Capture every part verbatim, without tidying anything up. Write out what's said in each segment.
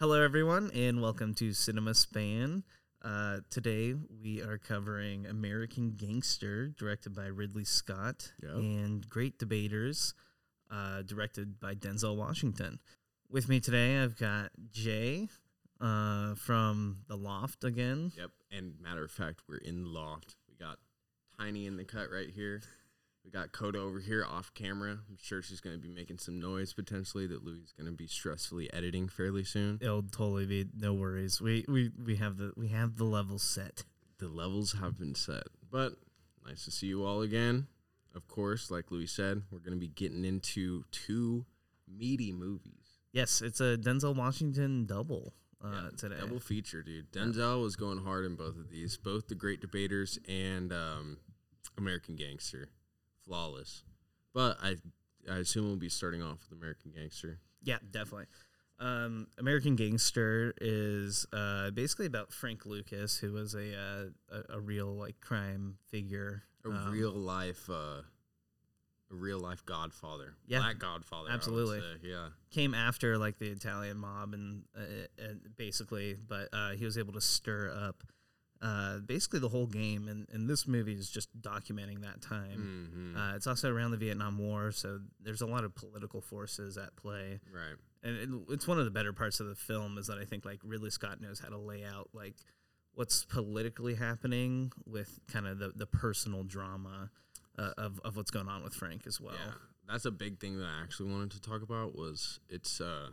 Hello, everyone, and welcome to Cinema Span. Uh, today, we are covering American Gangster, directed by Ridley Scott, yep. and Great Debaters, uh, directed by Denzel Washington. With me today, I've got Jay uh, from The Loft again. Yep, and matter of fact, we're in The Loft. We got Tiny in the cut right here. We got Coda over here off camera. I'm sure she's going to be making some noise potentially that Louie's going to be stressfully editing fairly soon. It'll totally be no worries. We we we have the we have the levels set. The levels have been set. But nice to see you all again. Of course, like Louie said, we're going to be getting into two meaty movies. Yes, it's a Denzel Washington double uh, yeah, today. Double feature, dude. Denzel yeah. was going hard in both of these, both The Great Debaters and um, American Gangster. Flawless, but I I assume we'll be starting off with American Gangster. Yeah, definitely. Um, American Gangster is uh, basically about Frank Lucas, who was a uh, a, a real like crime figure, a um, real life, uh, a real life Godfather, yeah, Black Godfather, absolutely, I would say. Yeah. Came after like the Italian mob and, uh, and basically, but uh, he was able to stir up. Uh, basically the whole game, and, and this movie is just documenting that time. Mm-hmm. Uh, it's also around the Vietnam War, so there's a lot of political forces at play. Right, and it, it's one of the better parts of the film is that I think like Ridley Scott knows how to lay out like what's politically happening with kind of the, the personal drama uh, of of what's going on with Frank as well. Yeah, that's a big thing that I actually wanted to talk about was it's uh,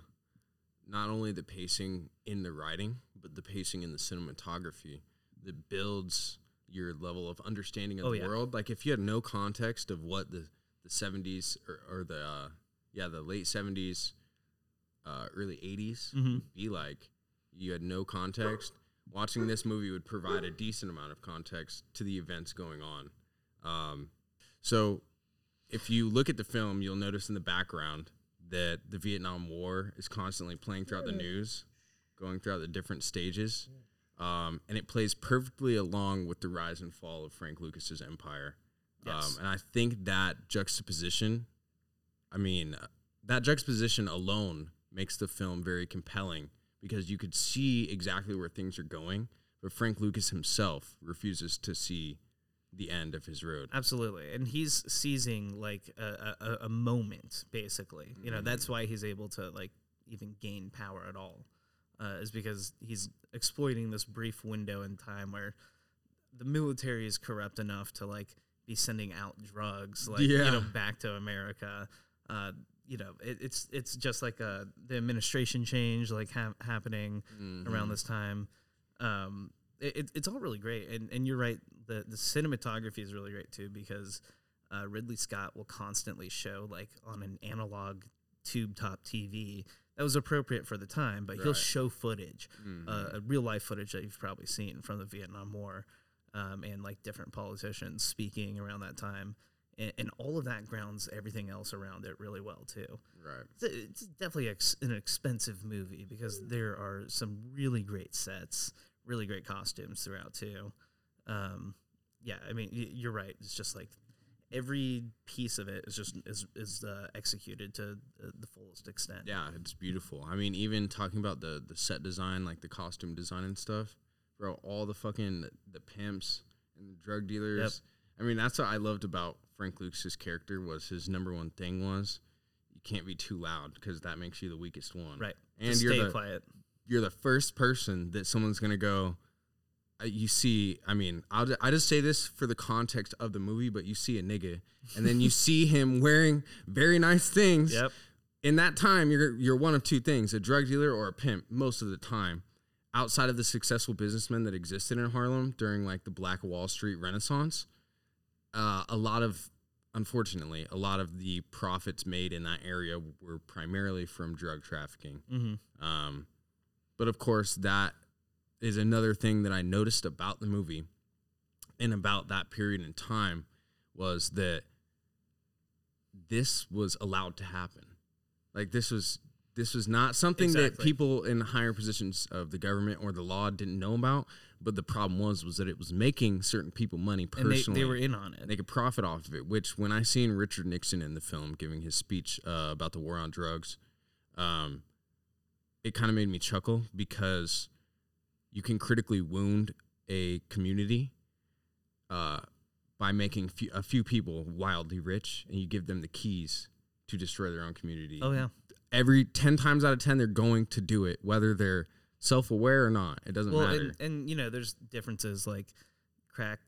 not only the pacing in the writing, but the pacing in the cinematography. That builds your level of understanding of oh, the yeah. world. Like if you had no context of what the, the seventies or, or the uh, yeah the late seventies, uh, early eighties mm-hmm. would be like, you had no context. Watching this movie would provide a decent amount of context to the events going on. Um, so if you look at the film, you'll notice in the background that the Vietnam War is constantly playing throughout the news, going throughout the different stages. Um, and it plays perfectly along with the rise and fall of Frank Lucas's empire. Yes. Um, and I think that juxtaposition, I mean, uh, that juxtaposition alone makes the film very compelling because you could see exactly where things are going, but Frank Lucas himself refuses to see the end of his road. Absolutely. And he's seizing like a, a, a moment basically, mm-hmm. you know, that's why he's able to like even gain power at all. Uh, is because he's exploiting this brief window in time where the military is corrupt enough to like be sending out drugs, like yeah. you know, back to America. Uh, you know, it, it's it's just like a, the administration change like ha- happening mm-hmm. around this time. Um, it, it, it's all really great, and and you're right. The the cinematography is really great too because uh, Ridley Scott will constantly show like on an analog tube top T V. That was appropriate for the time, but right. he'll show footage, mm-hmm. uh, real-life footage that you've probably seen from the Vietnam War um, and, like, different politicians speaking around that time. And, and all of that grounds everything else around it really well, too. Right. It's, it's definitely ex- an expensive movie because there are some really great sets, really great costumes throughout, too. Um, yeah, I mean, y- you're right. It's just, like... Every piece of it is just is is uh, executed to uh, the fullest extent. Yeah, it's beautiful. I mean, even talking about the, the set design, like the costume design and stuff, bro. All the fucking the, the pimps and the drug dealers. Yep. I mean, that's what I loved about Frank Lucas's character was his number one thing was you can't be too loud because that makes you the weakest one. Right, and just you're stay the, quiet. You're the first person that someone's gonna go. You see, I mean, I'll, I just say this for the context of the movie, but you see a nigga, and then you see him wearing very nice things. Yep. In that time, you're you're one of two things, a drug dealer or a pimp, most of the time. Outside of the successful businessmen that existed in Harlem during, like, the Black Wall Street Renaissance, uh, a lot of, unfortunately, a lot of the profits made in that area were primarily from drug trafficking. Mm-hmm. Um, but, of course, that... is another thing that I noticed about the movie and about that period in time was that this was allowed to happen. Like this was, this was not something exactly. that people in higher positions of the government or the law didn't know about, but the problem was, was that it was making certain people money personally. And they, they were in on it. They could profit off of it, which when I seen Richard Nixon in the film giving his speech uh, about the war on drugs, um, it kind of made me chuckle because you can critically wound a community uh, by making few, a few people wildly rich, and you give them the keys to destroy their own community. Oh, yeah. Every ten times out of ten, they're going to do it, whether they're self-aware or not. It doesn't well, matter. And, and, you know, there's differences like crack,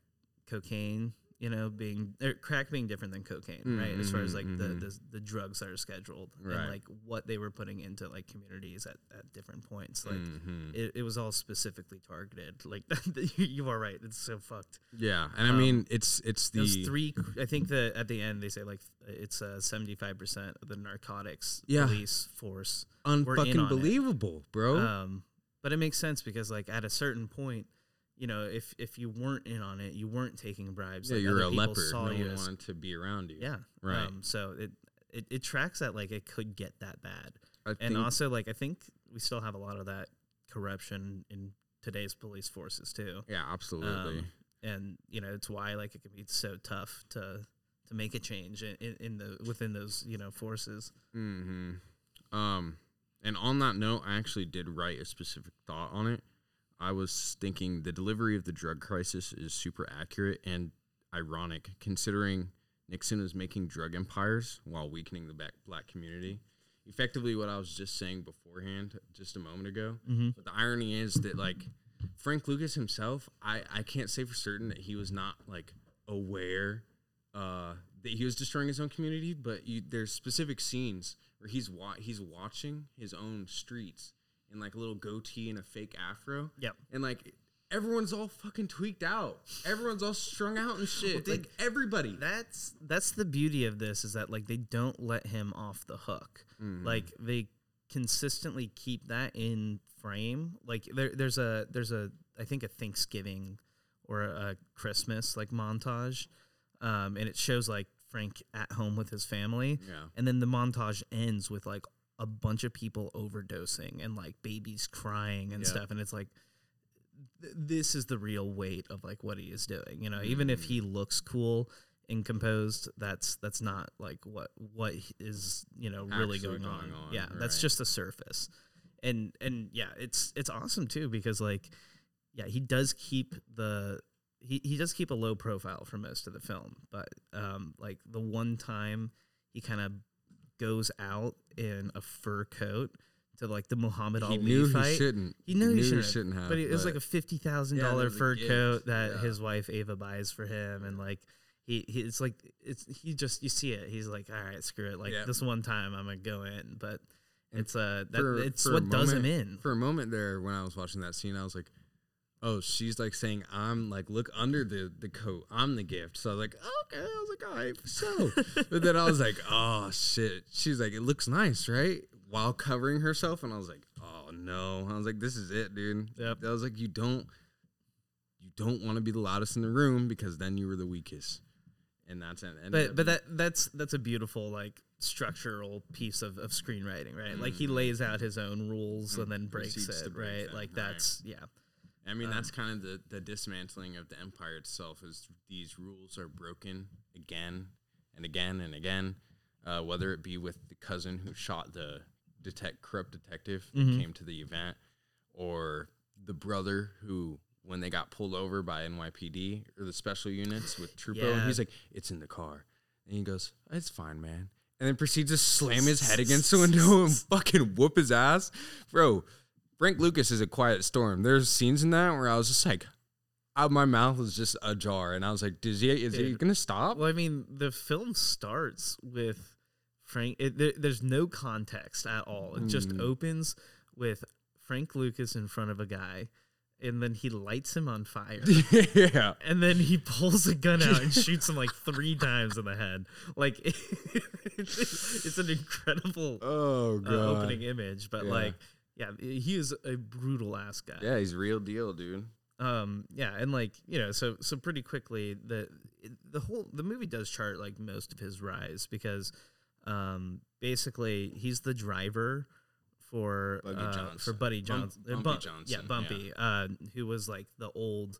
cocaine, you know, being er, crack being different than cocaine, mm-hmm, right? As far as like mm-hmm. the, the the drugs that are scheduled right. and like what they were putting into like communities at, at different points, like mm-hmm. it, it was all specifically targeted. Like you are right, it's so fucked. Yeah, and um, I mean it's it's the those three. I think that at the end they say like it's uh seventy-five percent of the narcotics yeah. police force. Unfucking believable, it. bro. Um, but it makes sense because like at a certain point, you know, if, if you weren't in on it, you weren't taking bribes. Yeah, like you're a leper. No one wanted to be around you. Yeah. Right. Um, so it, it, it tracks that, like, it could get that bad. I and also, like, I think we still have a lot of that corruption in today's police forces, too. Yeah, absolutely. Um, and, you know, it's why, like, it can be so tough to to make a change in, in, in the within those, you know, forces. Mm-hmm. Um, and on that note, I actually did write a specific thought on it. I was thinking the delivery of the drug crisis is super accurate and ironic, considering Nixon is making drug empires while weakening the black community. Effectively, what I was just saying beforehand, just a moment ago. Mm-hmm. But the irony is that, like, Frank Lucas himself, I, I can't say for certain that he was not, like, aware uh, that he was destroying his own community, but you, there's specific scenes where he's wa- he's watching his own streets and, like, a little goatee and a fake afro. Yep. And, like, everyone's all fucking tweaked out. Everyone's all strung out and shit. Well, like, they, everybody. That's that's the beauty of this is that, like, they don't let him off the hook. Mm-hmm. Like, they consistently keep that in frame. Like, there, there's a, there's a I think, a Thanksgiving or a, a Christmas, like, montage. Um, and it shows, like, Frank at home with his family. Yeah. And then the montage ends with, like, a bunch of people overdosing and like babies crying and yeah. stuff. And it's like, th- this is the real weight of like what he is doing. You know, mm-hmm. even if he looks cool and composed, that's, that's not like what, what is, you know, actually really going, going on. on. Yeah. Right. That's just the surface. And, and yeah, it's, it's awesome too, because like, yeah, he does keep the, he, he does keep a low profile for most of the film, but um, like the one time he kind of goes out in a fur coat to like the Muhammad Ali fight. He knew he shouldn't. He knew he shouldn't have. But it was like a fifty thousand dollars yeah, fur coat that yeah. his wife Ava buys for him, and like he, he it's like it's he just you see it. He's like, all right, screw it. Like yep. this one time, I'm gonna go in. But and it's uh, that, for, it's for what a moment, does him in. For a moment there, when I was watching that scene, I was like, oh, she's like saying, I'm like, look under the, the coat. I'm the gift. So I was like, okay. I was like, all right, so. But then I was like, oh, shit. She's like, it looks nice, right? While covering herself. And I was like, oh, no. I was like, this is it, dude. Yep. I was like, you don't you don't want to be the loudest in the room because then you were the weakest. And that's it. But, but being- that that's that's a beautiful, like, structural piece of, of screenwriting, right? Mm. Like, he lays out his own rules mm. and then breaks Proceeds it, right? Break like, that's, right. yeah. I mean, um, that's kind of the, the dismantling of the empire itself is these rules are broken again and again and again, uh, whether it be with the cousin who shot the detect corrupt detective mm-hmm. who came to the event or the brother who, when they got pulled over by N Y P D or the special units with Trupo, yeah. and he's like, it's in the car. And he goes, it's fine, man. And then proceeds to slam his head against the window and fucking whoop his ass. Bro. Frank Lucas is a quiet storm. There's scenes in that where I was just like, out my mouth was just ajar, and I was like, "Is he? Is Dude. he gonna stop?" Well, I mean, the film starts with Frank. It, there, there's no context at all. It mm. just opens with Frank Lucas in front of a guy, and then he lights him on fire. Yeah, and then he pulls a gun out and shoots him like three times in the head. Like, it, it's, it's an incredible oh, God. Uh, opening image, but yeah. like. Yeah, he is a brutal ass guy. Yeah, he's real deal, dude. Um, yeah, and like you know, so so pretty quickly the the whole the movie does chart like most of his rise because, um, basically he's the driver for uh, for Buddy Johnson, Bump, Bumpy Johnson, yeah, Bumpy, yeah. Uh, who was like the old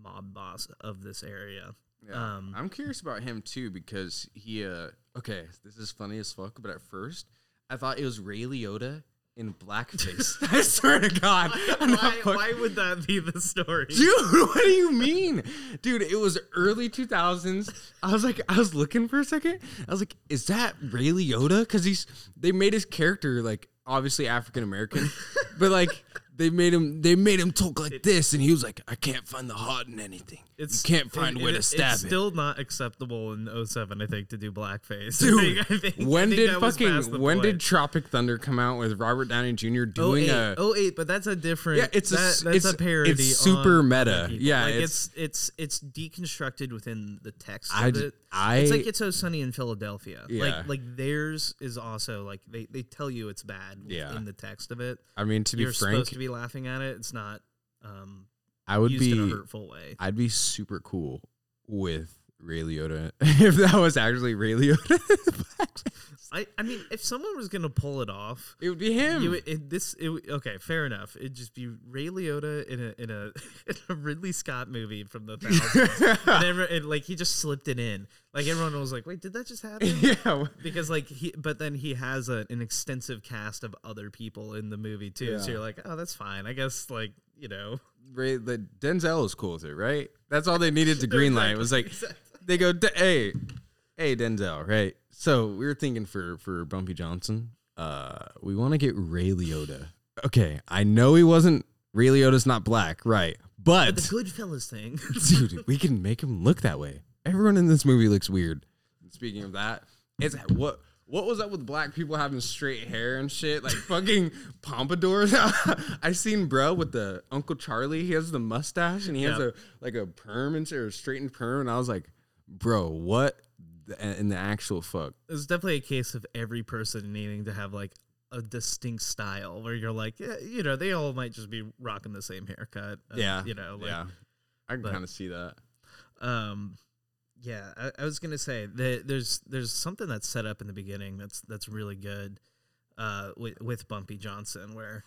mob boss of this area. Yeah. Um, I'm curious about him too because he. Uh, okay, this is funny as fuck, but at first I thought it was Ray Liotta. in blackface. I swear to God. Why, why would that be the story? Dude, what do you mean? Dude, it was early two thousands. I was like, I was looking for a second. I was like, is that Ray Liotta? Because he's they made his character, like, obviously African-American. But, like, they made him they made him talk like it, this. And he was like, I can't find the heart in anything. It's, you can't find it, a way it, to stab it's it. It's still not acceptable in oh seven, I think, to do blackface. Dude, I think, I think, when I think did fucking when point. did Tropic Thunder come out with Robert Downey Jr. doing oh eight, a oh eight? But that's a different. Yeah, it's that, a, that's it's, a parody. It's super meta. Yeah, like it's, it's it's it's deconstructed within the text I, of it. I, it's like It's So Sunny in Philadelphia. Yeah. Like like theirs is also like they, they tell you it's bad yeah. in the text of it. I mean, to be You're frank, supposed to be laughing at it. It's not. Um, I would used be in a hurtful way. I'd be super cool with Ray Liotta if that was actually Ray Liotta. I, I mean, if someone was gonna pull it off, it would be him. You, it, this it, okay, fair enough. It'd just be Ray Liotta in a in a, in a Ridley Scott movie from the thousands. and everyone, and like he just slipped it in. Like everyone was like, "Wait, did that just happen?" Yeah, because like he, but then he has a, an extensive cast of other people in the movie too. Yeah. So you're like, "Oh, that's fine, I guess." Like you know, Ray, the Denzel is cool with it, right? That's all they needed to greenlight. It was like exactly. They go, "Hey, hey, Denzel, right?" So we were thinking for, for Bumpy Johnson, uh, we want to get Ray Liotta. Okay, I know he wasn't, Ray Liotta's not black, right? But, but the Goodfellas thing. Dude, we can make him look that way. Everyone in this movie looks weird. Speaking of that, it's what what was up with black people having straight hair and shit? Like fucking pompadours. I seen bro with the Uncle Charlie. He has the mustache and he yep. has a like a perm and or a straightened perm, and I was like, bro, what? In the actual fuck, it's definitely a case of every person needing to have like a distinct style where you're like, yeah, you know, they all might just be rocking the same haircut. Uh, yeah, you know, like, yeah, I can kind of see that. Um, yeah, I, I was gonna say that there's there's something that's set up in the beginning that's that's really good, uh, with, with Bumpy Johnson where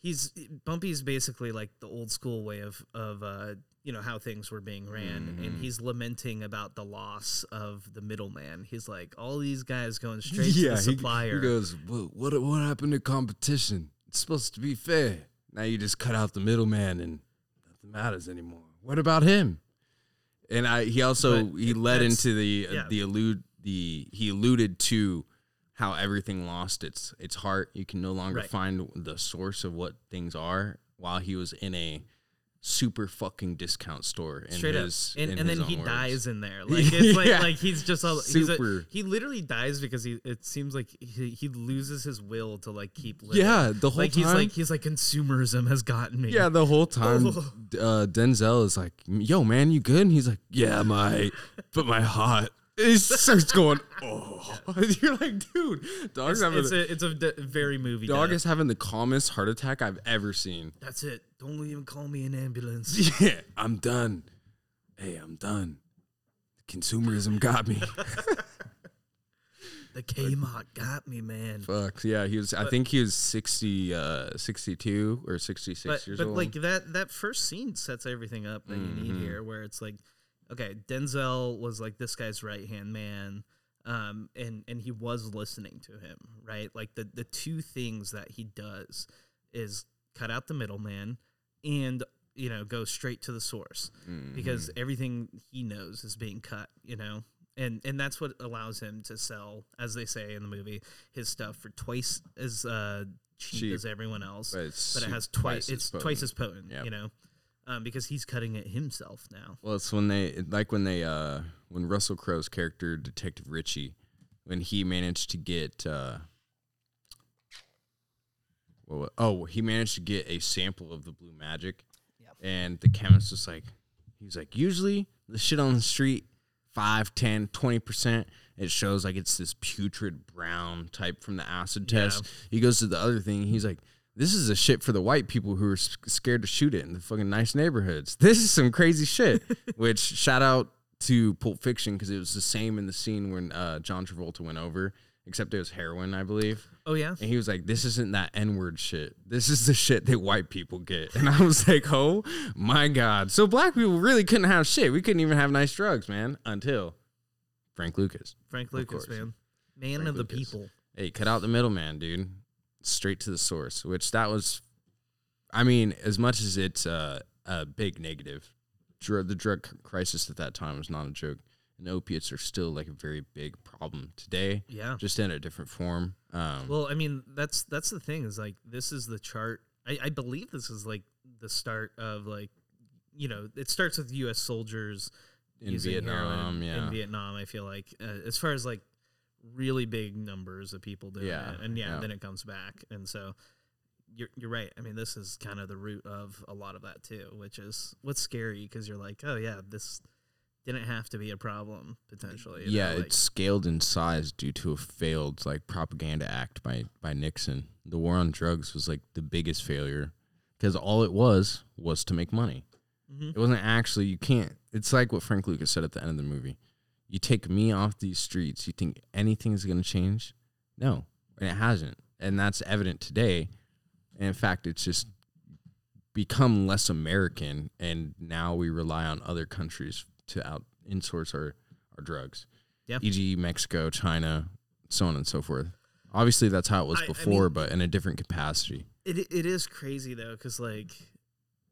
he's Bumpy's basically like the old school way of of uh. you know, how things were being ran. Mm-hmm. And he's lamenting about the loss of the middleman. He's like, all these guys going straight yeah, to the supplier. He, he goes, well, what, what happened to competition? It's supposed to be fair. Now you just cut out the middleman and nothing matters anymore. What about him? And I, he also, but he led into the, uh, yeah. the allude, the, he alluded to how everything lost its, its heart. You can no longer right. find the source of what things are while he was in a, super fucking discount store in straight his, up and, in and his then he words. Dies in there like it's yeah. like like he's just all, super he's a, he literally dies because he it seems like he, he loses his will to like keep living yeah the whole like, time he's like he's like consumerism has gotten me yeah the whole time oh. uh Denzel is like, yo man, you good? And he's like, yeah my but my heart it starts going oh you're like, dude, dog's it's, having it's the, a, it's a d- very movie dog day. Is having the calmest heart attack I've ever seen. That's it. Don't even call me an ambulance. Yeah, I'm done. Hey, I'm done. Consumerism got me. The Kmart got me, man. Fuck, yeah. He was. But, I think he was sixty, uh, sixty-two or sixty-six but, years but old. But, like, that, that first scene sets everything up that mm-hmm. you need here, where it's like, okay, Denzel was, like, this guy's right-hand man, um, and, and he was listening to him, right? Like, the, the two things that he does is cut out the middleman, and you know, go straight to the source mm-hmm. because everything he knows is being cut, you know, and and that's what allows him to sell, as they say in the movie, his stuff for twice as uh, cheap, cheap as everyone else, but, it's but it has twice, twice it's potent. twice as potent, yep. you know, um, because he's cutting it himself now. Well, it's when they like when they uh, when Russell Crowe's character Detective Richie, when he managed to get. Uh, Oh, he managed to get a sample of the blue magic, yep. and the chemist was like, he was like, usually the shit on the street, five, ten, twenty percent, it shows like it's this putrid brown type from the acid yeah. test. He goes to the other thing, he's like, this is a shit for the white people who are scared to shoot it in the fucking nice neighborhoods. This is some crazy shit, which shout out to Pulp Fiction because it was the same in the scene when uh, John Travolta went over. Except it was heroin, I believe. Oh, yeah? And he was like, this isn't that N-word shit. This is the shit that white people get. And I was like, oh, my God. So black people really couldn't have shit. We couldn't even have nice drugs, man, until Frank Lucas. Frank Lucas, man. Man of the people. Hey, cut out the middleman, dude. straight to the source, which that was, I mean, as much as it's uh, a big negative, dr- the drug crisis at that time was not a joke. And opiates are still like a very big problem today. Yeah. Just in a different form. Um, well, I mean, that's that's the thing is like this is the chart. I, I believe this is like the start of like, you know, it starts with U S soldiers in Vietnam. Yeah. In Vietnam, I feel like uh, as far as like really big numbers of people doing yeah, it. And yeah, yeah, then it comes back. And so you're you're right. I mean, this is kind of the root of a lot of that too, which is what's scary because you're like, oh yeah, this didn't have to be a problem potentially. Yeah, know, like, it's scaled in size due to a failed like propaganda act by, by Nixon. The war on drugs was like the biggest failure because all it was was to make money. Mm-hmm. It wasn't actually, you can't, it's like what Frank Lucas said at the end of the movie. You take me off these streets, you think anything is going to change? No, and it hasn't. And that's evident today. And in fact, it's just become less American, and now we rely on other countries to out insource our, our drugs, yeah. for example, Mexico, China, so on and so forth. Obviously, that's how it was I, before, I mean, but in a different capacity. It It is crazy, though, because, like,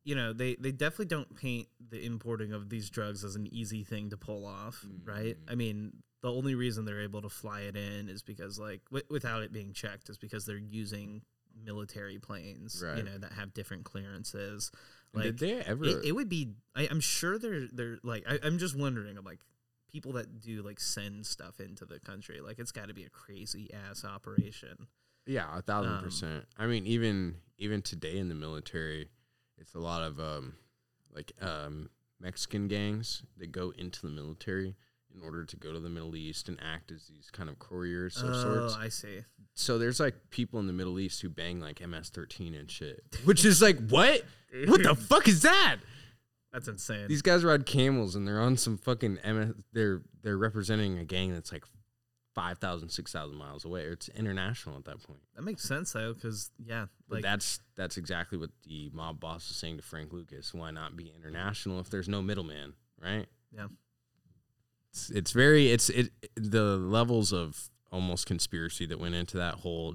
you know, they, they definitely don't paint the importing of these drugs as an easy thing to pull off, mm-hmm. right? I mean, the only reason they're able to fly it in is because, like, w- without it being checked is because they're using military planes, right. you know, that have different clearances. Like, did they ever? It, it would be. I, I'm sure they're they're like. I, I'm just wondering. I'm like people that do like send stuff into the country. Like it's got to be a crazy ass operation. Yeah, a thousand um, percent. I mean, even even today in the military, it's a lot of um, like um, Mexican gangs that go into the military in order to go to the Middle East and act as these kind of couriers of oh, sorts. Oh, I see. So there's, like, people in the Middle East who bang, like, M S thirteen and shit, which is like, what? What the fuck is that? That's insane. These guys ride camels, and they're on some fucking M S... They're, they're representing a gang that's, like, five thousand, six thousand miles away. It's international at that point. That makes sense, though, because, yeah. Like that's, that's exactly what the mob boss was saying to Frank Lucas. Why not be international if there's no middleman, right? Yeah. It's, it's very it's it the levels of almost conspiracy that went into that whole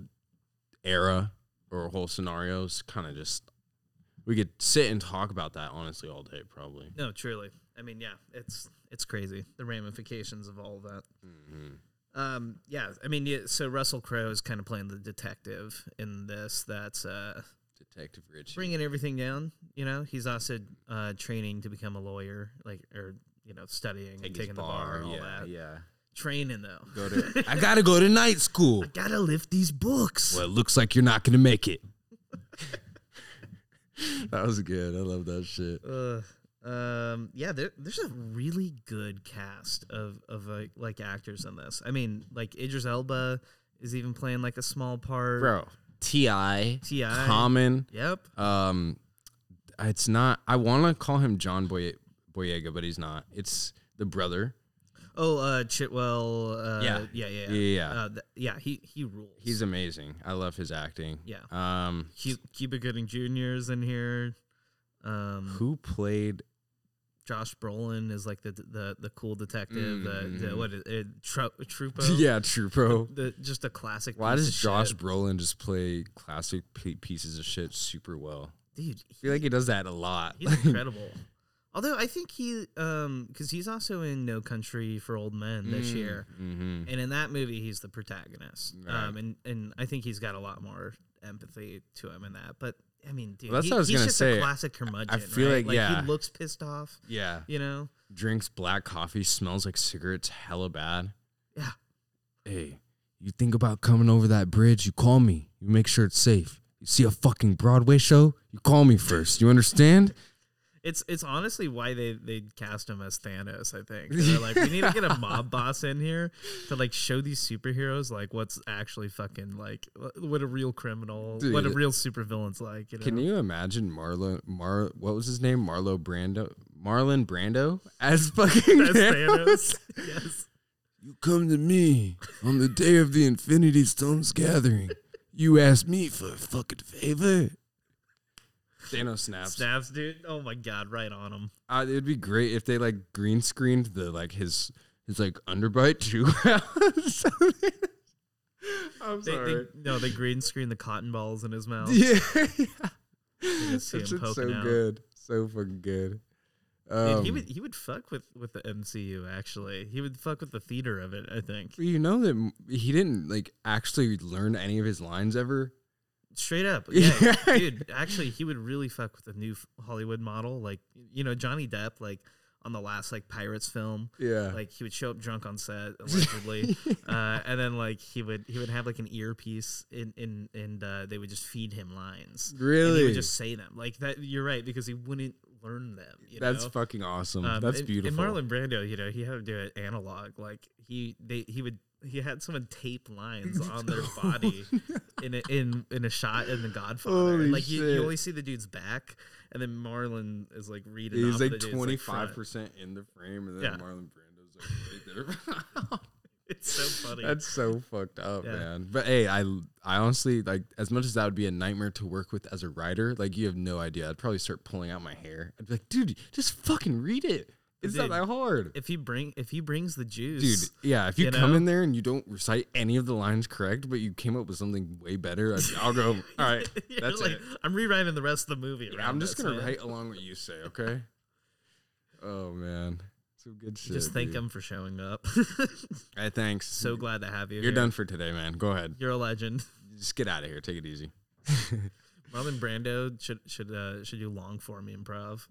era or whole scenarios kind of just we could sit and talk about that honestly all day probably. No, truly. I mean, yeah, it's it's crazy the ramifications of all of that. Mm-hmm. Um, yeah, I mean, yeah, so Russell Crowe is kind of playing the detective in this. That's uh, Detective Richie bringing everything down. You know, he's also uh, training to become a lawyer, like or. You know, studying Take and taking bar, the bar and all yeah, that. Yeah. Training, though. Go to, I got to go to night school. I got to lift these books. Well, it looks like you're not going to make it. That was good. I love that shit. Uh, um, yeah, there, there's a really good cast of, of uh, like, actors in this. I mean, like, Idris Elba is even playing, like, a small part. Bro. T I T I Common. Yep. Um, It's not... I want to call him John Boy... Boyega, but he's not. It's the brother. Oh, uh, Chitwell. Uh, yeah. Yeah, yeah, yeah. Yeah, yeah. Uh, th- yeah, he, he rules. He's amazing. I love his acting. Yeah. Um, Cu- Cuba Gooding Junior is in here. Um, who played... Josh Brolin is like the the, the cool detective. Mm. The, the, what is it? Tru- Trupo? Yeah, Trupo. The, just a classic Why piece does of Josh shit. Brolin just play classic pieces of shit super well? Dude. He, I feel like he does that a lot. He's like, incredible. Although I think he, um, because he's also in No Country for Old Men this mm, year, mm-hmm. and in that movie he's the protagonist, right. um, and and I think he's got a lot more empathy to him in that. But I mean, dude, well, that's he, what I was he's gonna just say. A classic curmudgeon. I feel right? like, like yeah, he looks pissed off. Yeah, you know, drinks black coffee, smells like cigarettes, hella bad. Yeah. Hey, you think about coming over that bridge? You call me. You make sure it's safe. You see a fucking Broadway show? You call me first. You understand? It's it's honestly why they they cast him as Thanos, I think. They're like, we need to get a mob boss in here to like show these superheroes like what's actually fucking like what a real criminal, dude, what a real supervillain's like. You know? Can you imagine Marlo Mar what was his name? Marlo Brando Marlon Brando as fucking as Thanos? Thanos. Yes. You come to me on the day of the Infinity Stones gathering. You ask me for a fucking favor. Thanos snaps. Snaps, dude. Oh, my God. Right on him. Uh, it'd be great if they, like, green screened the, like, his, his like, underbite too. I'm they, sorry. They, no, they green screen the cotton balls in his mouth. Yeah. yeah. See him poking so out. Good. So fucking good. Um, Dude, he would he would fuck with, with the M C U, actually. He would fuck with the theater of it, I think. You know that he didn't, like, actually learn any of his lines ever? Straight up. Yeah. Dude, actually, he would really fuck with the new Hollywood model. Like, you know, Johnny Depp, like, on the last, like, Pirates film. Yeah. Like, he would show up drunk on set, allegedly. uh, and then, like, he would he would have, like, an earpiece, in, in, and uh, they would just feed him lines. Really? And he would just say them. Like, that. You're right, because he wouldn't learn them. You That's know? Fucking awesome. Um, That's and, beautiful. And Marlon Brando, you know, he had to do it analog. Like he, they, he would, he had someone tape lines on their body in a, in in a shot in The Godfather. Holy like you, you only see the dude's back, and then Marlon is like reading. He's off like twenty five percent in the frame, and then yeah. Marlon Brando's like right there. It's so funny. That's so fucked up, yeah. man. But hey, I I honestly, like, as much as that would be a nightmare to work with as a writer, like, you have no idea. I'd probably start pulling out my hair. I'd be like, dude, just fucking read it. It's dude, not that hard. If he bring if he brings the juice. Dude, yeah, if you, you come know? in there and you don't recite any of the lines correct, but you came up with something way better, I'd, I'll go, all right, that's like, it. I'm rewriting the rest of the movie. Yeah, I'm just going to write along what you say, okay? Oh, man. Good shit, just thank dude. him for showing up. Hey, thanks. So glad to have you. You're here. Done for today, man. Go ahead. You're a legend. Just get out of here. Take it easy. Marlon Brando should should uh, should do long form improv.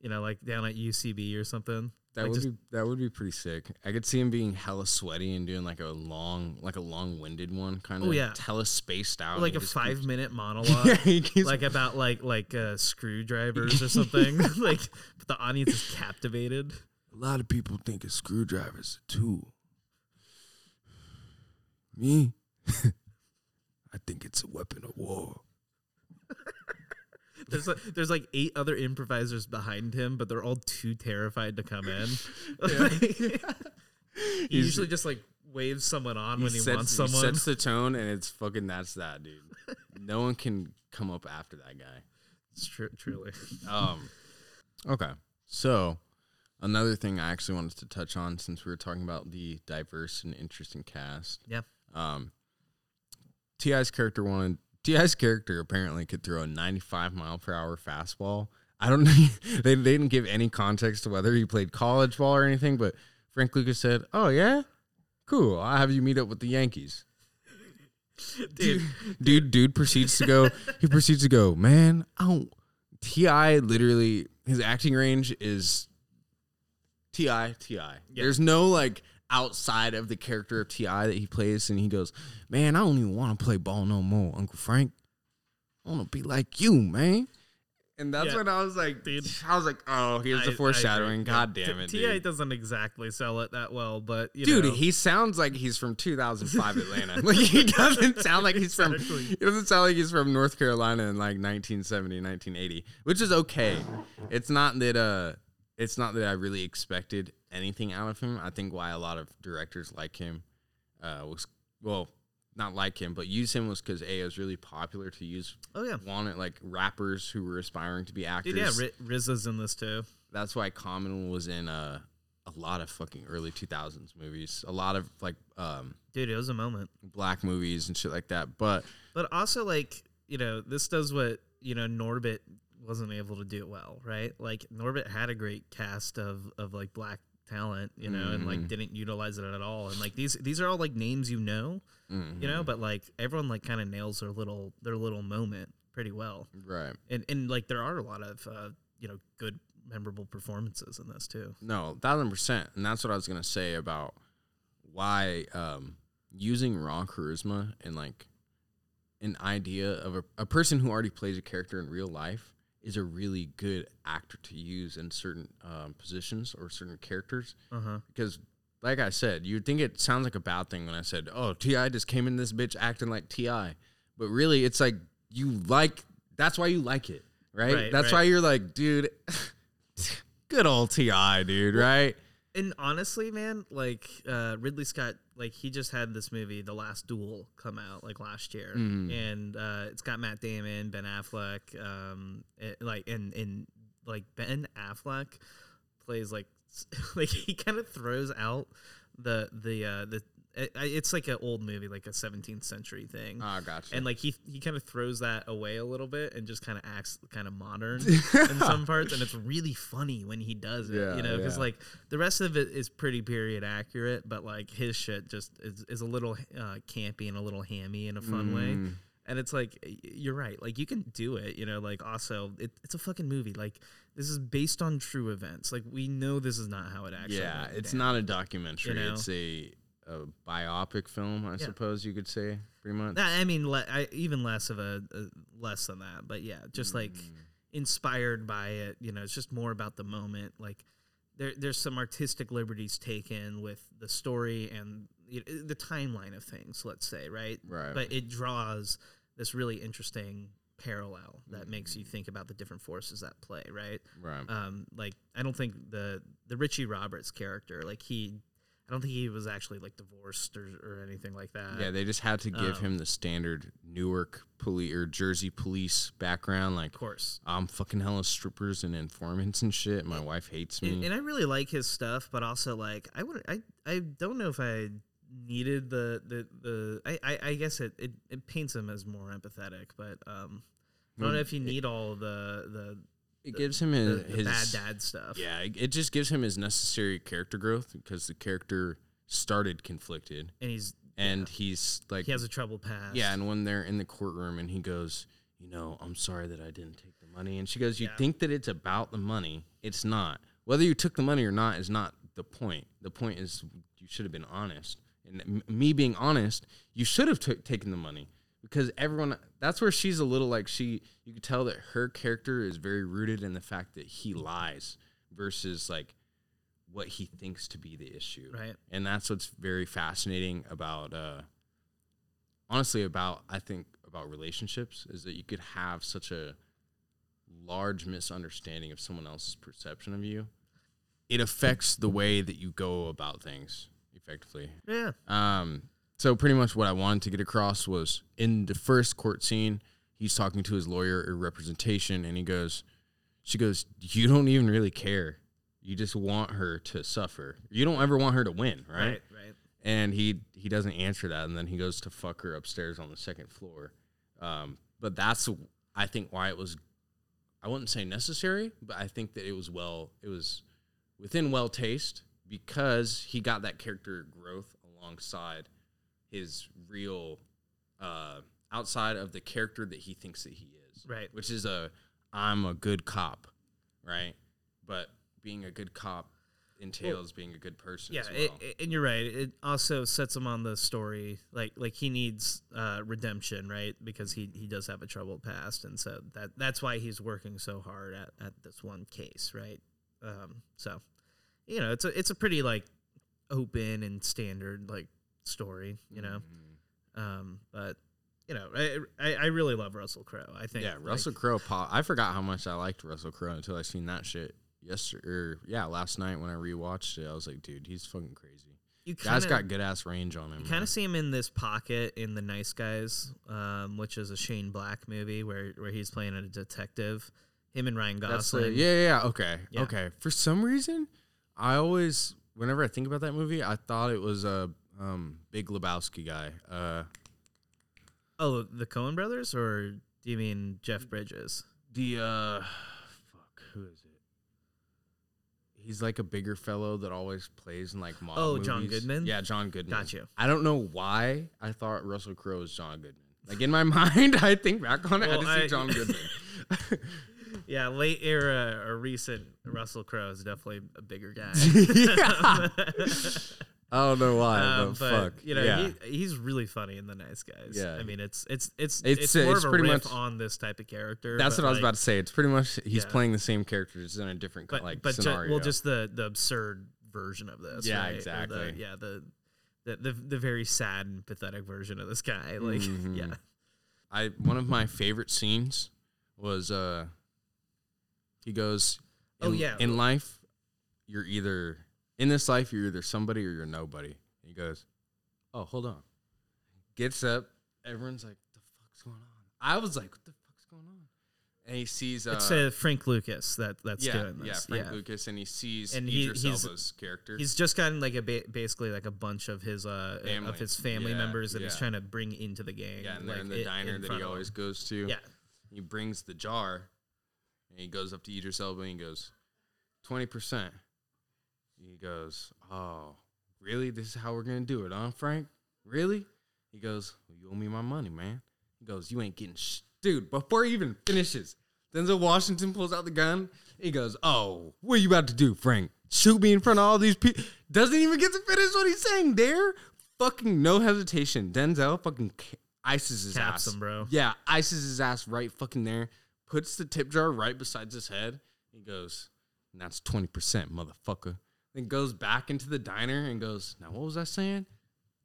You know, like down at U C B or something. That like would be that would be pretty sick. I could see him being hella sweaty and doing like a long like a long winded one kind of. Oh, yeah. Hella spaced out, like a five keeps... minute monologue, yeah, like about like like uh, screwdrivers or something. Like, but the audience is captivated. A lot of people think a screwdriver is a tool. Me? I think it's a weapon of war. There's like, there's like eight other improvisers behind him, but they're all too terrified to come in. he He's, usually just like waves someone on he when he sets, wants someone. He sets the tone, and it's fucking that's that, dude. No one can come up after that guy. It's true, truly. Um. Okay, so... Another thing I actually wanted to touch on, since we were talking about the diverse and interesting cast. Yeah. Um, T I's character wanted T I's character apparently could throw a ninety-five mile per hour fastball. I don't know. they, they didn't give any context to whether he played college ball or anything, but Frank Lucas said, "Oh yeah, cool. I'll have you meet up with the Yankees." dude, dude, dude, dude proceeds to go. He proceeds to go. Man, I don't. T I literally his acting range is. T I, T I Yeah. There's no, like, outside of the character of T I that he plays, and he goes, man, I don't even want to play ball no more, Uncle Frank. I want to be like you, man. And that's yeah. when I was like, dude. I was like, oh, here's I, the foreshadowing. God damn it, T I doesn't exactly sell it that well, but, you dude, know. Dude, he sounds like he's from two thousand five Atlanta. Like, he doesn't sound like he's from, it doesn't sound like he's from North Carolina in, like, nineteen seventy, nineteen eighty, which is okay. It's not that, uh... It's not that I really expected anything out of him. I think why a lot of directors like him uh, was, well, not like him, but use him was because A, it was really popular to use. Oh, yeah. Wanted, like, rappers who were aspiring to be actors. Dude, yeah, R- R Z A's in this, too. That's why Common was in uh, a lot of fucking early two thousands movies. A lot of, like... Um, Dude, it was a moment. Black movies and shit like that, but... But also, like, you know, this does what, you know, Norbit... wasn't able to do well, right? Like Norbit had a great cast of of like black talent, you know, mm. and like didn't utilize it at all. And like these these are all like names you know, mm-hmm. you know, but like everyone like kind of nails their little their little moment pretty well, right? And and like there are a lot of uh, you know good memorable performances in this too. No, thousand percent, and that's what I was gonna say about why um, using raw charisma and like an idea of a, a person who already plays a character in real life. Is a really good actor to use in certain um, positions or certain characters. Uh-huh. Because, like I said, you'd think it sounds like a bad thing when I said, oh, T I just came in this bitch acting like T I. But really, it's like you like, that's why you like it, right? right that's right. why you're like, dude, good old T I, dude, right? And honestly, man, like uh, Ridley Scott, like he just had this movie, The Last Duel, come out like last year, mm. and uh, it's got Matt Damon, Ben Affleck, um, it, like and and like Ben Affleck plays like like he kind of throws out the the uh, the It, it's like an old movie, like a seventeenth century thing. Oh, gotcha. And like he he kind of throws that away a little bit and just kind of acts kind of modern in some parts, and it's really funny when he does it, yeah, you know, because yeah. like the rest of it is pretty period accurate, but like his shit just is, is a little uh, campy and a little hammy in a fun mm. way. And it's like, you're right. Like, you can do it, you know, like, also, it, it's a fucking movie. Like, this is based on true events. Like, we know this is not how it actually Yeah, it's down. not a documentary. You know? It's a, a biopic film, I yeah. suppose you could say, pretty much. I mean, le- I, even less of a, a, less than that. But, yeah, just, mm. like, inspired by it. You know, it's just more about the moment. Like, there, there's some artistic liberties taken with the story and it, the timeline of things, let's say, right? Right. But it draws this really interesting parallel that mm-hmm. makes you think about the different forces at play, right? Right. Um, like, I don't think the the Richie Roberts character, like, he, I don't think he was actually, like, divorced or, or anything like that. Yeah, they just had to give um, him the standard Newark police or Jersey police background. Like, of course. I'm fucking hella strippers and informants and shit. My wife hates me. And, and I really like his stuff, but also, like, I would, I, I don't know if I... needed the the, the I, I, I guess it, it, it paints him as more empathetic, but um I don't mm, know if you need it, all the the it the, gives him his, the, the his bad dad stuff. Yeah, it, it just gives him his necessary character growth because the character started conflicted and he's and yeah. he's like he has a troubled past. Yeah, and when they're in the courtroom and he goes, you know, I'm sorry that I didn't take the money, and she goes, you yeah. think that it's about the money? It's not. Whether you took the money or not is not the point. The point is you should have been honest. And me being honest, you should have t- taken the money because everyone, that's where she's a little like she, you can tell that her character is very rooted in the fact that he lies versus like what he thinks to be the issue. Right. And that's what's very fascinating about, uh, honestly, about, I think about relationships is that you could have such a large misunderstanding of someone else's perception of you. It affects the way that you go about things. Effectively. Yeah. Um, so pretty much what I wanted to get across was in the first court scene, he's talking to his lawyer or representation, and he goes, she goes, you don't even really care. You just want her to suffer. You don't ever want her to win, right? Right, right. And he, he doesn't answer that, and then he goes to fuck her upstairs on the second floor. Um, but that's, I think, why it was, I wouldn't say necessary, but I think that it was well, it was within well taste, because he got that character growth alongside his real, uh, outside of the character that he thinks that he is. Right. Which is a, I'm a good cop, right? But being a good cop entails well, being a good person yeah, as well. It, it, and you're right. It also sets him on the story. Like, like he needs uh, redemption, right? Because he, he does have a troubled past. And so that that's why he's working so hard at, at this one case, right? Um, so... You know, it's a it's a pretty like open and standard like story, you know. Mm-hmm. Um, but you know, I, I I really love Russell Crowe. I think yeah, Russell like, Crowe. Paul, I forgot how much I liked Russell Crowe until I seen that shit yesterday. Or, yeah, last night when I rewatched it, I was like, dude, he's fucking crazy. You kinda, guy's got good ass range on him. You kind of see him in this pocket in The Nice Guys, um, which is a Shane Black movie where where he's playing a detective. Him and Ryan Gosling. Like, yeah, yeah, okay, yeah. okay. For some reason. I always, whenever I think about that movie, I thought it was a um, Big Lebowski guy. Uh, oh, the Coen brothers, or do you mean Jeff Bridges? The uh, fuck, who is it? He's like a bigger fellow that always plays in like mob movies. Oh, John Goodman? Yeah, John Goodman. Got you. I don't know why I thought Russell Crowe was John Goodman. Like in my mind, I think back on it, well, I just I... see John Goodman. Yeah, late era or recent Russell Crowe is definitely a bigger guy. I don't know why, um, but, but fuck. You know, yeah. he, he's really funny in The Nice Guys. Yeah. I mean, it's it's it's it's, it's more it's of a pretty riff much, on this type of character. That's what like, I was about to say. It's pretty much he's yeah. playing the same character, just in a different but, like but scenario. Ju- well, just the, the absurd version of this. Yeah, right? exactly. The, yeah, the, the the the very sad and pathetic version of this guy. Like, mm-hmm. yeah. I one of my favorite scenes was. Uh, He goes, in, oh, yeah. in life, you're either, in this life, you're either somebody or you're nobody. And he goes, oh, hold on. Gets up. Everyone's like, what the fuck's going on? I was like, what the fuck's going on? And he sees... Uh, it's uh, Frank Lucas that, that's yeah, doing this. Yeah, Frank yeah. Lucas, and he sees and he, Idris Elba's character. He's just gotten like a ba- basically like a bunch of his uh, of his family yeah, members and yeah. he's trying to bring into the gang. Yeah, and they're like, in the it, diner in that he always goes to. Yeah. He brings the jar, and he goes up to Idris Elba, and he goes, twenty percent. He goes, oh, really? This is how we're going to do it, huh, Frank? Really? He goes, well, you owe me my money, man. He goes, you ain't getting shit. Dude, before he even finishes, Denzel Washington pulls out the gun. He goes, oh, what are you about to do, Frank? Shoot me in front of all these people? Doesn't even get to finish what he's saying there. Fucking no hesitation. Denzel fucking ices his Caps ass. Him, bro. Yeah, ices his ass right fucking there. Puts the tip jar right beside his head. He goes, and that's twenty percent, motherfucker. Then goes back into the diner and goes, now what was I saying?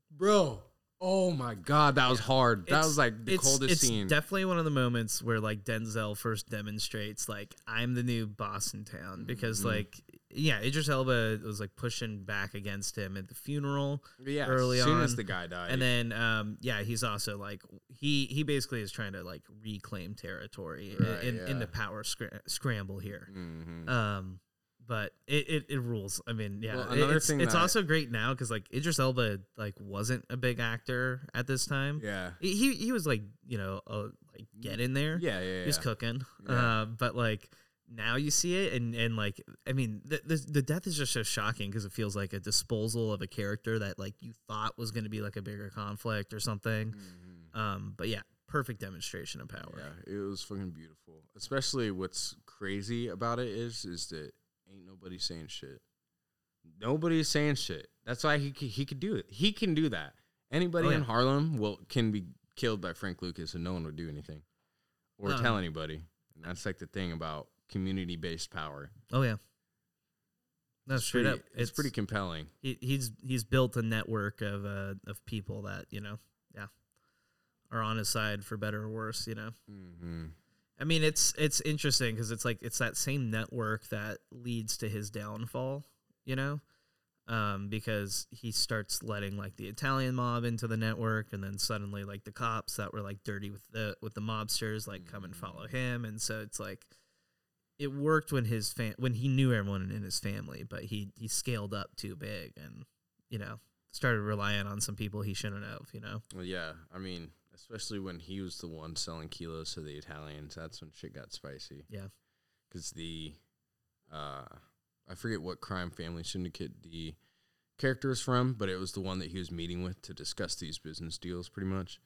Bro. Oh, my God. That was hard. That it's, was, like, the it's, coldest it's scene. It's definitely one of the moments where, like, Denzel first demonstrates, like, I'm the new boss in town. Because, mm-hmm. like, yeah, Idris Elba was, like, pushing back against him at the funeral yeah, early on. Yeah, as soon as the guy died. And then, um, yeah, he's also, like, he, he basically is trying to, like, reclaim territory right, in, yeah. in the power scr- scramble here. Mm-hmm. Um, But it, it, it rules. I mean, yeah. Well, another it's thing it's also great now because, like, Idris Elba, like, wasn't a big actor at this time. Yeah. He he was, like, you know, uh, like, get in there. Yeah, yeah, yeah. He was cooking. Yeah. Uh, but, like, now you see it, and, and like, I mean, the, the, the death is just so shocking because it feels like a disposal of a character that, like, you thought was going to be, like, a bigger conflict or something. Mm-hmm. Um, but, yeah, perfect demonstration of power. Yeah, it was fucking beautiful. Especially what's crazy about it is is that ain't nobody saying shit. Nobody's saying shit. That's why he he could do it. He can do that. Anybody oh, yeah. in Harlem will can be killed by Frank Lucas, and no one would do anything or um, tell anybody. And that's like the thing about community-based power. Oh yeah, that's straight pretty, up. It's, it's pretty compelling. He, he's he's built a network of uh, of people that you know, yeah, are on his side for better or worse. You know. Mm-hmm. I mean, it's it's interesting because it's like it's that same network that leads to his downfall, you know, um, because he starts letting like the Italian mob into the network, and then suddenly like the cops that were like dirty with the with the mobsters like come and follow him, and so it's like it worked when his fam- when he knew everyone in his family, but he he scaled up too big and you know started relying on some people he shouldn't have, you know. Well, yeah, I mean. Especially when he was the one selling kilos to the Italians. That's when shit got spicy. Yeah. Because the, uh, I forget what crime family syndicate the character is from, but it was the one that he was meeting with to discuss these business deals pretty much.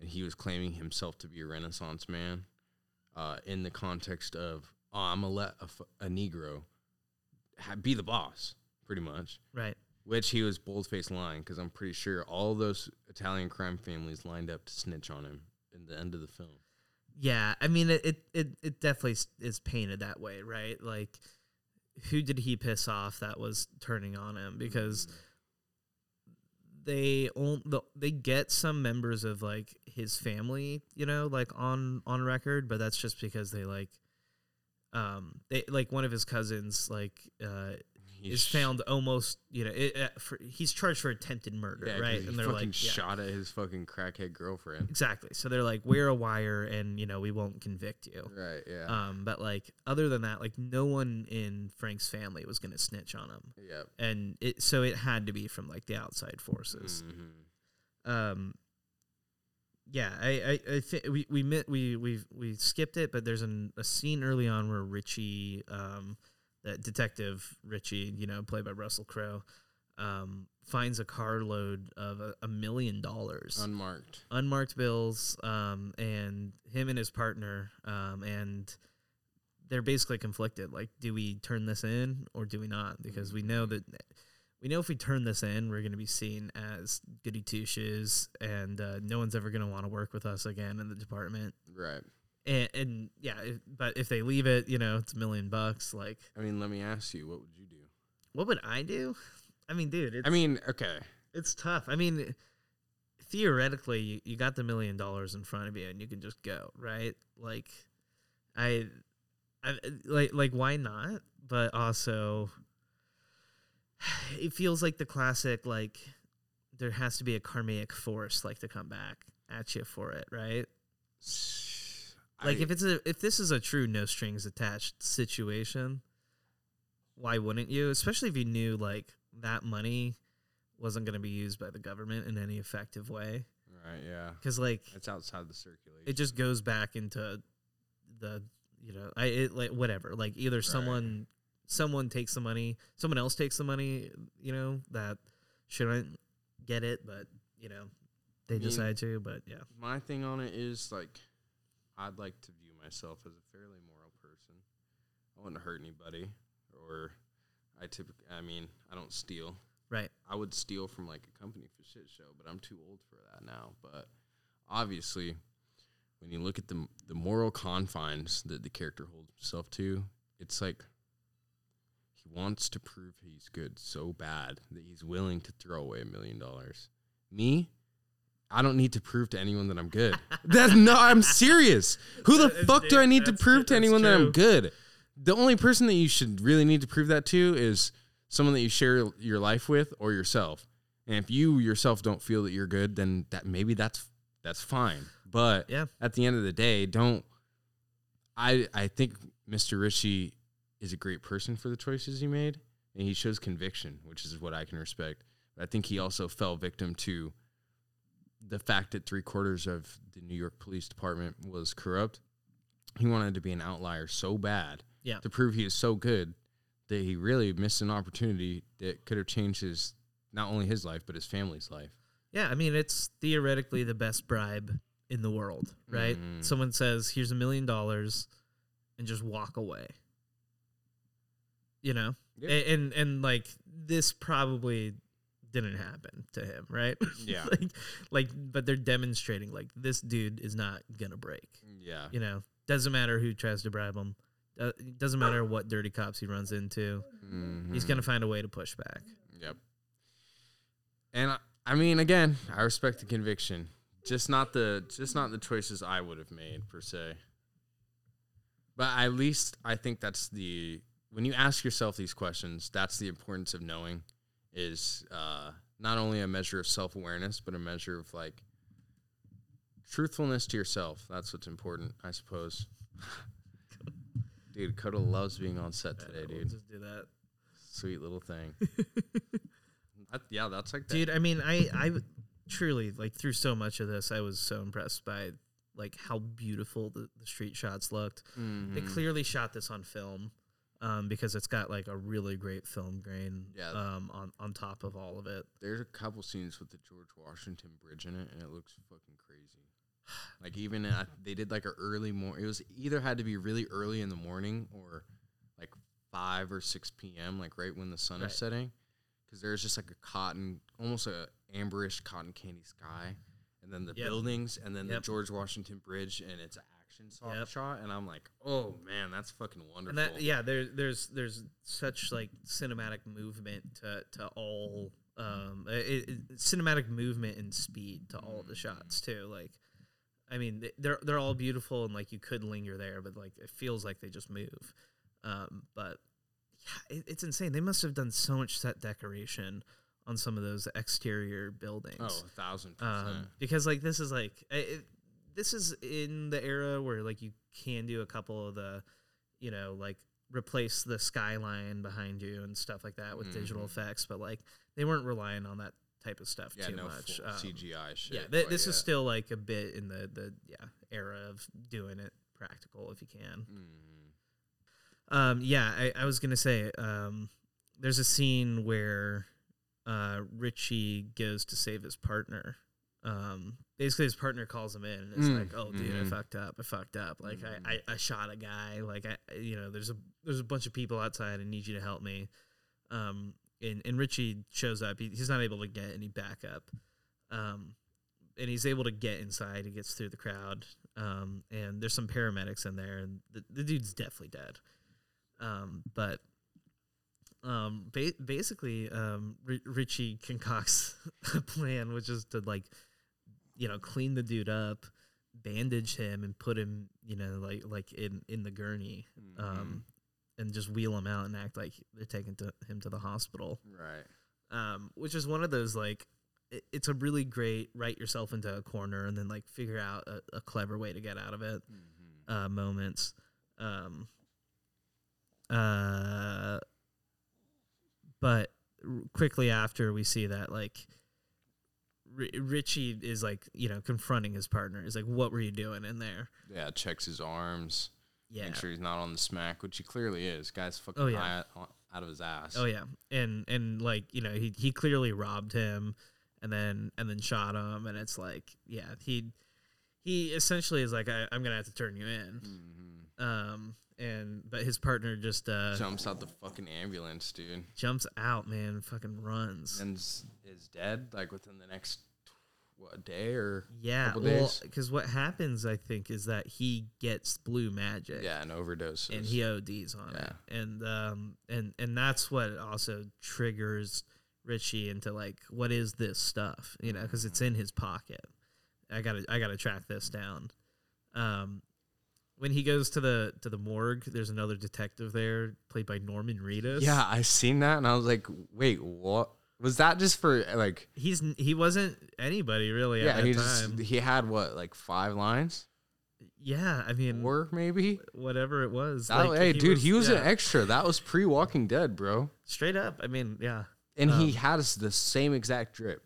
And he was claiming himself to be a Renaissance man uh, in the context of, oh, I'm going to let a, f- a Negro ha- be the boss pretty much. Right. Which he was bold-faced lying, because I'm pretty sure all those Italian crime families lined up to snitch on him in the end of the film. Yeah, I mean, it it, it definitely is painted that way, right? Like, who did he piss off that was turning on him? Because mm-hmm. they on, they get some members of, like, his family, you know, like, on, on record, but that's just because they, like, um, they like, one of his cousins, like, uh, He's is found almost, you know, it, uh, for, he's charged for attempted murder, yeah, right? And they're fucking like, yeah. shot at his fucking crackhead girlfriend. Exactly. So they're like, we're a wire, and you know, we won't convict you, right? Yeah. Um, but like, other than that, like, no one in Frank's family was gonna snitch on him. Yeah. And it, so it had to be from like the outside forces. Mm-hmm. Um. Yeah, I, I, I think we we met, we we we skipped it, but there's an, a scene early on where Richie, um. That Detective Richie, you know, played by Russell Crowe, um, finds a carload of a, a million dollars. Unmarked. Unmarked bills, um, and him and his partner, um, and they're basically conflicted. Like, do we turn this in or do we not? Because mm-hmm. we know that we know if we turn this in, we're going to be seen as goody two-shoes, and uh, no one's ever going to want to work with us again in the department. Right. And, and yeah, if, but if they leave it, you know, it's a million bucks. Like, I mean, let me ask you, what would you do? What would I do? I mean, dude, it's, I mean, okay, it's tough. I mean, theoretically, you, you got the million dollars in front of you, and you can just go, right? Like, I, I like, like, why not? But also, it feels like the classic, like, there has to be a karmic force, like, to come back at you for it, right? Like I, if it's a if this is a true no strings attached situation, why wouldn't you? Especially if you knew like that money wasn't going to be used by the government in any effective way. Right. Yeah. Because like it's outside the circulation. It just goes back into the you know I it, like whatever like either right. someone someone takes the money, someone else takes the money. You know that shouldn't get it, but you know they I mean, decide to. But yeah, my thing on it is like. I'd like to view myself as a fairly moral person. I wouldn't hurt anybody, or I typically, I mean, I don't steal. Right. I would steal from, like, a company for shit show, but I'm too old for that now. But obviously, when you look at the the moral confines that the character holds himself to, it's like he wants to prove he's good so bad that he's willing to throw away a million dollars. Me? I don't need to prove to anyone that I'm good. That's no, I'm serious. Who the fuck Dude, do I need to prove to anyone true. that I'm good? The only person that you should really need to prove that to is someone that you share your life with or yourself. And if you yourself don't feel that you're good, then that maybe that's that's fine. But yeah. at the end of the day, don't I I think Mister Richie is a great person for the choices he made, and he shows conviction, which is what I can respect. But I think he also fell victim to the fact that three quarters of the New York Police Department was corrupt. He wanted to be an outlier so bad yeah. to prove he was so good that he really missed an opportunity that could have changed his, not only his life, but his family's life. Yeah. I mean, it's theoretically the best bribe in the world, right? Mm. Someone says, here's a million dollars and just walk away, you know? Yeah. And, and, and like this probably didn't happen to him, right? Yeah. like, like, but they're demonstrating, like, this dude is not going to break. Yeah. You know, doesn't matter who tries to bribe him. Uh, doesn't matter what dirty cops he runs into. Mm-hmm. He's going to find a way to push back. Yep. And, I, I mean, again, I respect the conviction. Just not the, just not the choices I would have made, per se. But at least I think that's the, when you ask yourself these questions, that's the importance of knowing. Is uh, not only a measure of self-awareness, but a measure of, like, truthfulness to yourself. That's what's important, I suppose. Dude, Koda loves being on set today, dude. We'll just do that. Sweet little thing. I, yeah, that's like that. Dude, I mean, I, I truly, like, through so much of this, I was so impressed by, like, how beautiful the, the street shots looked. Mm-hmm. They clearly shot this on film. Um, because it's got, like, a really great film grain yeah. um, on, on top of all of it. There's a couple scenes with the George Washington Bridge in it, and it looks fucking crazy. Like, even I, they did, like, an early morning. It was either had to be really early in the morning or, like, five or six p.m., like, right when the sun right. is setting. Because there's just, like, a cotton, almost a amberish cotton candy sky, and then the yep. buildings, and then yep. the George Washington Bridge, and it's soft yep. shot, and I'm like, oh man, that's fucking wonderful. And that, yeah, there's there's there's such like cinematic movement to to all um it, it, cinematic movement and speed to all the shots too. Like, I mean, they're they're all beautiful, and like you could linger there, but like it feels like they just move. Um, but yeah, it, it's insane. They must have done so much set decoration on some of those exterior buildings. Oh, a thousand percent. Um, because like this is like. It, This is in the era where, like, you can do a couple of the, you know, like, replace the skyline behind you and stuff like that with mm-hmm. digital effects. But, like, they weren't relying on that type of stuff yeah, too no much. Um, C G I shit. Yeah, th- this yet. is still, like, a bit in the, the yeah era of doing it practical if you can. Mm-hmm. Um, yeah, I, I was going to say, um, there's a scene where uh, Richie goes to save his partner. Um, basically his partner calls him in and it's mm. like, oh dude, mm-hmm. I fucked up. I fucked up. Like mm-hmm. I, I, I shot a guy. Like I, you know, there's a, there's a bunch of people outside. I need you to help me. Um, and, and Richie shows up. He, he's not able to get any backup. Um, and he's able to get inside. He gets through the crowd. Um, and there's some paramedics in there and the, the dude's definitely dead. Um, but, um, ba- basically, um, R- Richie concocts a plan, which is to like, you know, clean the dude up, bandage him, and put him, you know, like like in, in the gurney, mm-hmm. um, and just wheel him out and act like they're taking to him to the hospital. Right. Um, which is one of those, like, it, it's a really great write yourself into a corner and then, like, figure out a, a clever way to get out of it. Mm-hmm. uh, moments. Um, uh, but r- quickly after, we see that, like, R- Richie is, like, you know, confronting his partner. He's like, what were you doing in there? Yeah, checks his arms. Yeah. Make sure he's not on the smack, which he clearly is. Guy's fucking oh, yeah. high out of his ass. Oh, yeah. And, and like, you know, he, he clearly robbed him and then and then shot him. And it's like, yeah, he he essentially is like, I, I'm going to have to turn you in. Mm-hmm. Um, and But his partner just... Uh, jumps out the fucking ambulance, dude. Jumps out, man. Fucking runs. And is dead, like, within the next... What, a day or yeah, couple well, days? Because what happens, I think, is that he gets blue magic. Yeah, and overdoses. And he O Ds on yeah. it. And um and, and that's what also triggers Richie into, like, what is this stuff? You know, because it's in his pocket. I gotta I gotta track this down. Um, when he goes to the to the morgue, there's another detective there played by Norman Reedus. Yeah, I seen that and I was like, wait, what? Was that just for, like... He's He wasn't anybody, really, yeah, at that he time. Just, he had, what, like, five lines? Yeah, I mean... Four, maybe? Whatever it was. That, like, hey, he dude, was, he was yeah. an extra. That was pre-Walking Dead, bro. Straight up. I mean, yeah. And um, he has the same exact drip.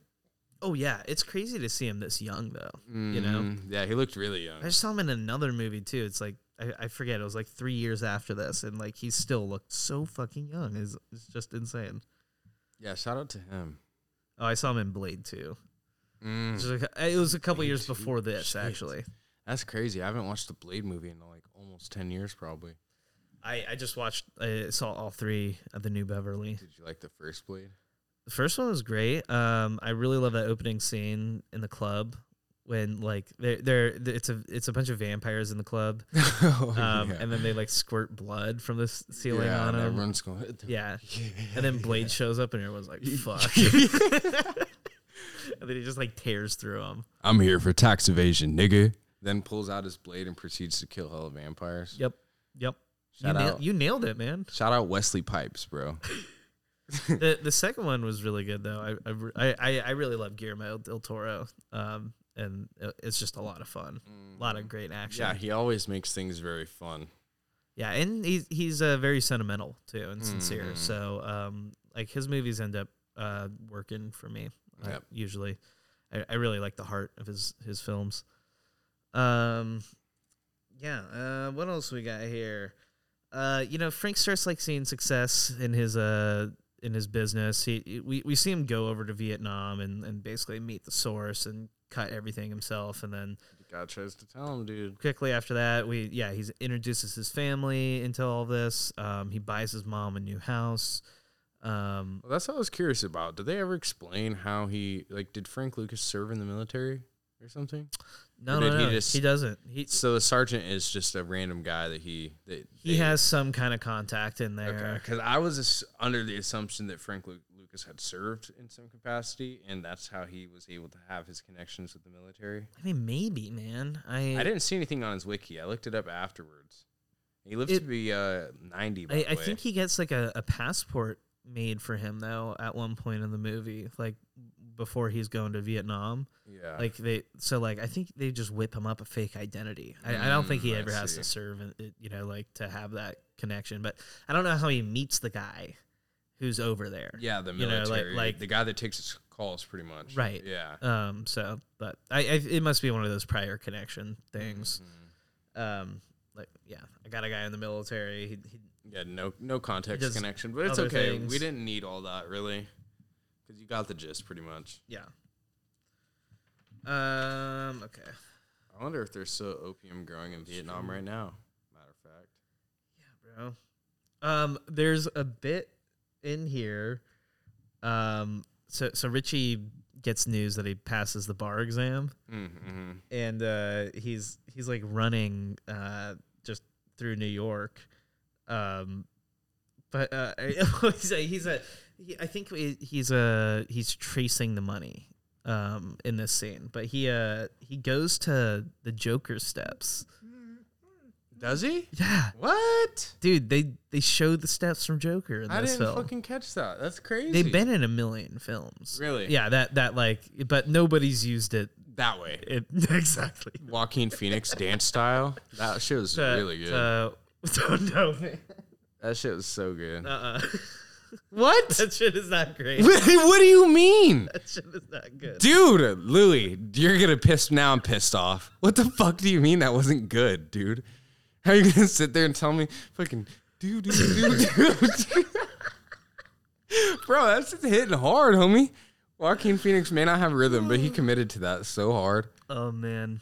Oh, yeah. It's crazy to see him this young, though. Mm, you know? Yeah, he looked really young. I just saw him in another movie, too. It's like, I, I forget, it was like three years after this, and, like, he still looked so fucking young. It's, it's just insane. Yeah, shout out to him. Oh, I saw him in Blade two. Mm. It, was like, it was a couple Blade years before this, shit. actually. That's crazy. I haven't watched the Blade movie in, like, almost ten years, probably. I, I just watched, I saw all three of the New Beverly. Did you like the first Blade? The first one was great. Um, I really love that opening scene in the club when, like, they're, they're, it's a it's a bunch of vampires in the club. oh, um, yeah. And then they, like, squirt blood from the ceiling yeah, on them. Everyone's going, yeah. yeah. And then Blade yeah. shows up and everyone's like, fuck. And then he just, like, tears through him. I'm here for tax evasion, nigga. Then pulls out his blade and proceeds to kill hella vampires. Yep. Yep. Shout you, out. Nail, you nailed it, man. Shout out Wesley Pipes, bro. the the second one was really good, though. I I I, I really love Guillermo del Toro. Um, And it's just a lot of fun, a lot of great action. Yeah, he always makes things very fun. Yeah, and he's he's uh, very sentimental too and sincere. Mm. So, um, like his movies end up uh, working for me. Uh, yep. Usually, I, I really like the heart of his his films. Um, yeah. Uh, what else we got here? Uh, you know, Frank starts like seeing success in his uh. in his business. He we, we see him go over to Vietnam and, and basically meet the source and cut everything himself, and then the guy tries to tell him, dude. Quickly after that, we yeah, he introduces his family into all this. Um, he buys his mom a new house. Um, well, that's what I was curious about. Did they ever explain how he like did Frank Lucas serve in the military or something? No, or no, no. He, just, he doesn't. He, so the sergeant is just a random guy that he... That he they, has some kind of contact in there. Okay, because I was under the assumption that Frank Lu- Lucas had served in some capacity, and that's how he was able to have his connections with the military. I mean, maybe, man. I I didn't see anything on his wiki. I looked it up afterwards. He lived it, to be uh, ninety, by I, the way. I think he gets, like, a, a passport made for him, though, at one point in the movie. Like... before he's going to Vietnam. Yeah. Like they, so like, I think they just whip him up a fake identity. I, mm, I don't think he ever has to serve, it, you know, like to have that connection, but I don't know how he meets the guy who's over there. Yeah. The military, you know, like, like the guy that takes his calls pretty much. Right. Yeah. Um, so, but I, I it must be one of those prior connection things. Mm-hmm. Um, like, yeah, I got a guy in the military. He, he yeah. No, no context connection, but it's okay. Things. We didn't need all that really. You got the gist, pretty much. Yeah. Um. Okay. I wonder if there's still opium growing in Vietnam right now. Matter of fact. Yeah, bro. Um. There's a bit in here. Um. So so Richie gets news that he passes the bar exam, mm-hmm. and uh, he's he's like running uh just through New York, um, but uh, he's a, he's a I think he's uh he's tracing the money um in this scene, but he uh he goes to the Joker steps. Does he? Yeah. What? Dude, they they show the steps from Joker in I this film. I didn't fucking catch that. That's crazy. They've been in a million films. Really? Yeah, that that like but nobody's used it that way. It, exactly. Joaquin Phoenix dance style. That shit was uh, really good. Uh, don't know, man. That shit was so good. Uh-uh. What? That shit is not great. What do you mean? That shit is not good. Dude, Louie, you're going to piss now. I'm pissed off. What the fuck do you mean that wasn't good, dude? How are you going to sit there and tell me fucking dude, dude, dude, dude? Bro, that's just hitting hard, homie. Joaquin Phoenix may not have rhythm, but he committed to that so hard. Oh, man.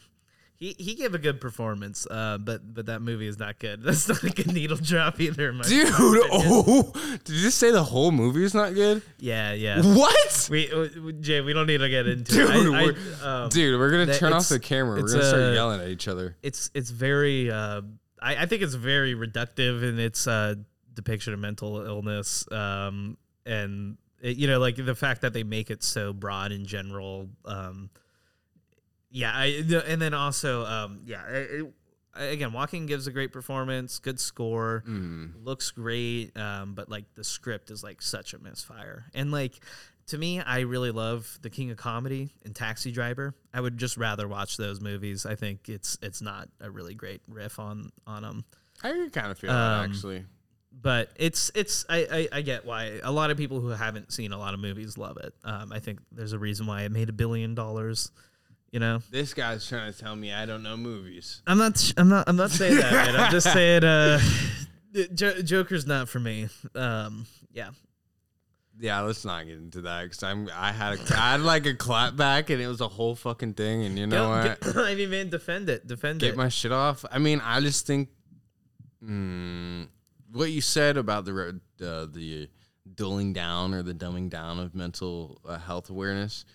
He he gave a good performance, uh, but but that movie is not good. That's not a good needle drop either. My Dude, oh, did you just say the whole movie is not good? Yeah, yeah. What? We, we Jay, we don't need to get into Dude, it. I, we're, I, um, dude, we're going to turn off the camera. We're going to start yelling at each other. It's it's very, uh, I, I think it's very reductive in its uh, depiction of mental illness. Um, and, it, you know, like the fact that they make it so broad in general, um Yeah, I, and then also, um, yeah, it, again, Joaquin gives a great performance, good score, mm. looks great, um, but, like, the script is, like, such a misfire. And, like, to me, I really love The King of Comedy and Taxi Driver. I would just rather watch those movies. I think it's it's not a really great riff on, on them. I kind of feel um, that, actually. But it's it's I, I, I get why a lot of people who haven't seen a lot of movies love it. Um, I think there's a reason why it made a billion dollars. You know, this guy's trying to tell me I don't know movies. I'm not. I'm not. I'm not saying that. Right? I'm just saying, uh, J- Joker's not for me. Um, yeah. Yeah, let's not get into that because I'm. I had. A, I had like a clap back, and it was a whole fucking thing. And you know what? I mean, man, defend it. Defend it. Get my shit off. I mean, I just think, mm, what you said about the uh, the dulling down or the dumbing down of mental uh, health awareness.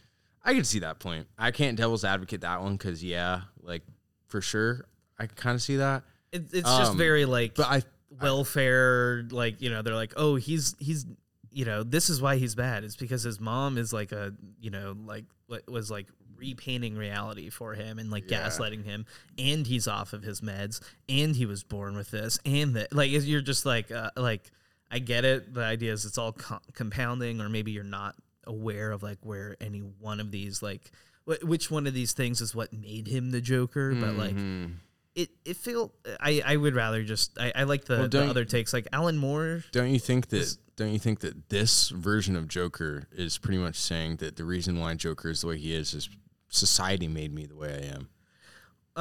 I can see that point. I can't devil's advocate that one because, yeah, like, for sure, I kind of see that. It, it's um, just very, like, but I, welfare, I, like, you know, they're like, oh, he's, he's, you know, this is why he's bad. It's because his mom is, like, a, you know, like, was, like, repainting reality for him and, like, yeah. gaslighting him. And he's off of his meds. And he was born with this. And that, like, you're just, like, uh, like, I get it. The idea is it's all co- compounding or maybe you're not aware of like where any one of these like wh- which one of these things is what made him the Joker, mm-hmm. but like it it feel I, I would rather just I, I like the, well, the other takes like Alan Moore. Don't you think that is, don't you think that this version of Joker is pretty much saying that the reason why Joker is the way he is is society made me the way I am?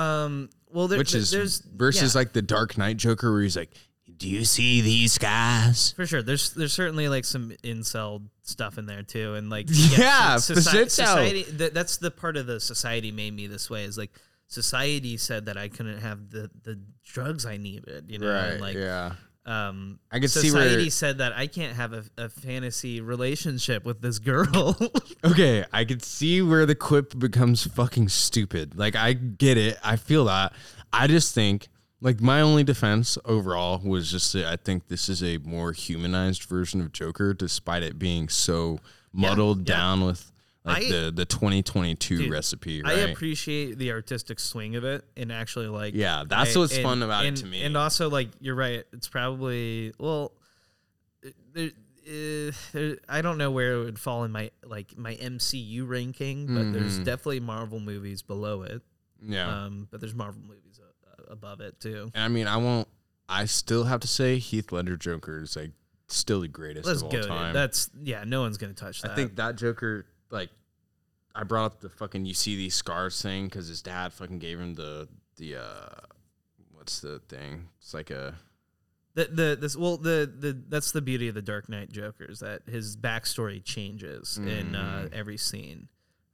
Um, well, there, which there, is there's, versus yeah. like the Dark Knight Joker where he's like. Do you see these guys? For sure. There's there's certainly like some incel stuff in there too, and like yeah, yeah soci- society. Th- that's the part of the society made me this way is like society said that I couldn't have the, the drugs I needed, you know, right, and like yeah. Um, I could see where society said that I can't have a, a fantasy relationship with this girl. Okay, I could see where the quip becomes fucking stupid. Like I get it, I feel that. I just think. Like, my only defense overall was just that I think this is a more humanized version of Joker, despite it being so muddled yeah, yeah. down with, like, I, the, the twenty twenty-two dude, recipe, right? I appreciate the artistic swing of it and actually, like... Yeah, that's I, what's and, fun about and, it to me. And also, like, you're right. It's probably... Well, there, uh, there, I don't know where it would fall in my, like, my M C U ranking, but mm-hmm. there's definitely Marvel movies below it. Yeah. Um, but there's Marvel movies above it too. And I mean, I won't. I still have to say Heath Ledger Joker is like still the greatest Let's of all go, time. Dude. That's yeah. No one's gonna touch that. I think that Joker, like, I brought up the fucking "you see these scars" thing because his dad fucking gave him the the uh, what's the thing? It's like a the the this well the the that's the beauty of the Dark Knight Joker is that his backstory changes mm. in uh, every scene.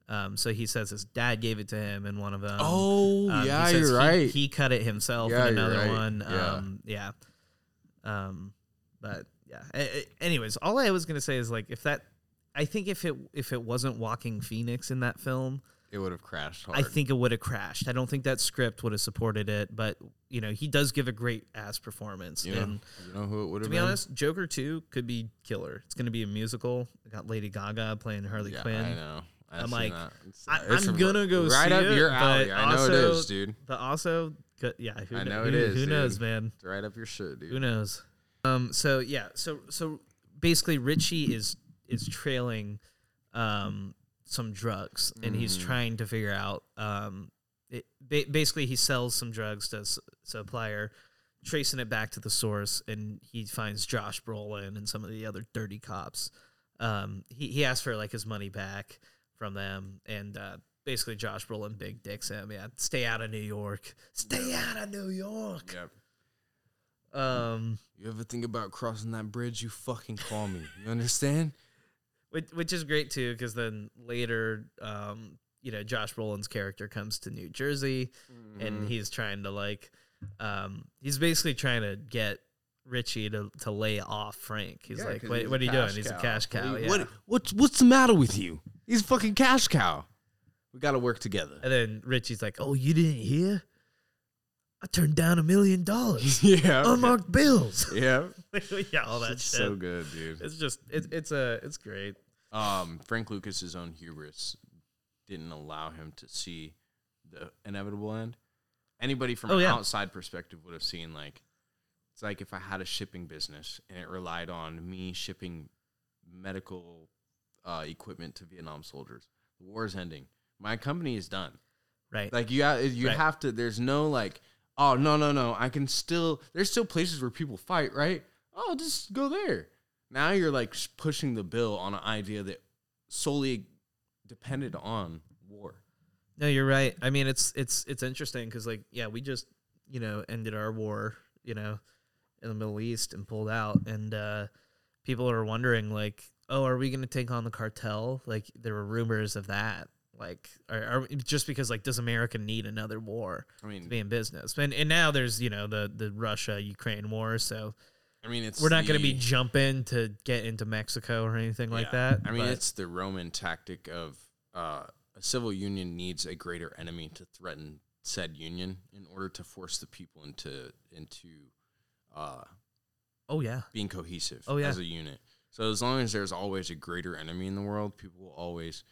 Um, so he says his dad gave it to him in one of them. Oh, um, yeah, he says you're he, right. He cut it himself yeah, in another right. one. Um, yeah. yeah. Um, but yeah. A- anyways, all I was going to say is like, if that, I think if it, if it wasn't Joaquin Phoenix in that film, it would have crashed hard. I think it would have crashed. I don't think that script would have supported it, but you know, he does give a great ass performance. Yeah. And you know who it would have been? To be honest, Joker two could be killer. It's going to be a musical. We got Lady Gaga playing Harley yeah, Quinn. I know. I'm like, it's, I, it's I'm gonna go right see up it, your alley. I also, know it is, dude. But also, yeah, who, I know who, it is. Who dude. knows, man? It's right up your shit, dude. Who knows? Um. So yeah. So so basically, Richie is is trailing, um, some drugs, and mm. he's trying to figure out. Um, it, ba- basically, he sells some drugs to a s- supplier, tracing it back to the source, and he finds Josh Brolin and some of the other dirty cops. Um, he he asks for like his money back from them, and uh, basically Josh Brolin big dicks him. Yeah, stay out of New York. Stay yep. out of New York. Yep. Um, you ever think about crossing that bridge? You fucking call me. You understand? Which, which is great too, because then later, um, you know, Josh Brolin's character comes to New Jersey, mm-hmm. and he's trying to like, um, he's basically trying to get Richie to, to lay off Frank. He's yeah, like, what, he's what are you doing? Cow. He's a cash cow. What, yeah. what what's what's the matter with you? He's a fucking cash cow. We got to work together. And then Richie's like, oh, you didn't hear? I turned down a million dollars. Yeah, unmarked yeah. bills. Yeah, yeah, all that it's shit. So good, dude. It's just it's it's a it's great. Um, Frank Lucas's own hubris didn't allow him to see the inevitable end. Anybody from oh, an yeah. outside perspective would have seen like it's like if I had a shipping business and it relied on me shipping medical uh, equipment to Vietnam soldiers. The war is ending. My company is done. Right. Like you, you right. have to. There's no like. Oh, no, no, no. I can still... There's still places where people fight, right? Oh, just go there. Now you're, like, pushing the bill on an idea that solely depended on war. No, you're right. I mean, it's it's it's interesting because, like, yeah, we just, you know, ended our war, you know, in the Middle East and pulled out. And uh, people are wondering, like, oh, are we going to take on the cartel? Like, there were rumors of that. Like, are, are, just because, like, does America need another war I mean, to be in business? And and now there's, you know, the, the Russia-Ukraine war, so I mean, it's we're not going to be jumping to get into Mexico or anything yeah. like that. I mean, but. It's the Roman tactic of uh, a civil union needs a greater enemy to threaten said union in order to force the people into, into uh, oh yeah, being cohesive oh, yeah. as a unit. So as long as there's always a greater enemy in the world, people will always...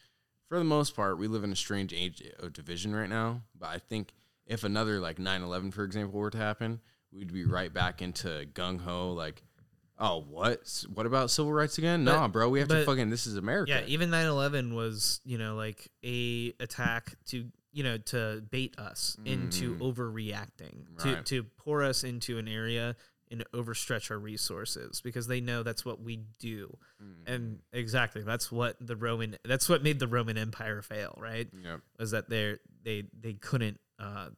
For the most part, we live in a strange age of division right now. But I think if another, like, nine eleven, for example, were to happen, we'd be right back into gung-ho, like, oh, what? What about civil rights again? But, nah, bro, we have but, to fucking, this is America. Yeah, even nine eleven was, you know, like, a attack to, you know, to bait us mm. into overreacting, right. to, to pour us into an area and overstretch our resources because they know that's what we do. Mm. And exactly, that's what the Roman, that's what made the Roman Empire fail, right? Yep. Was that they they they couldn't, uh,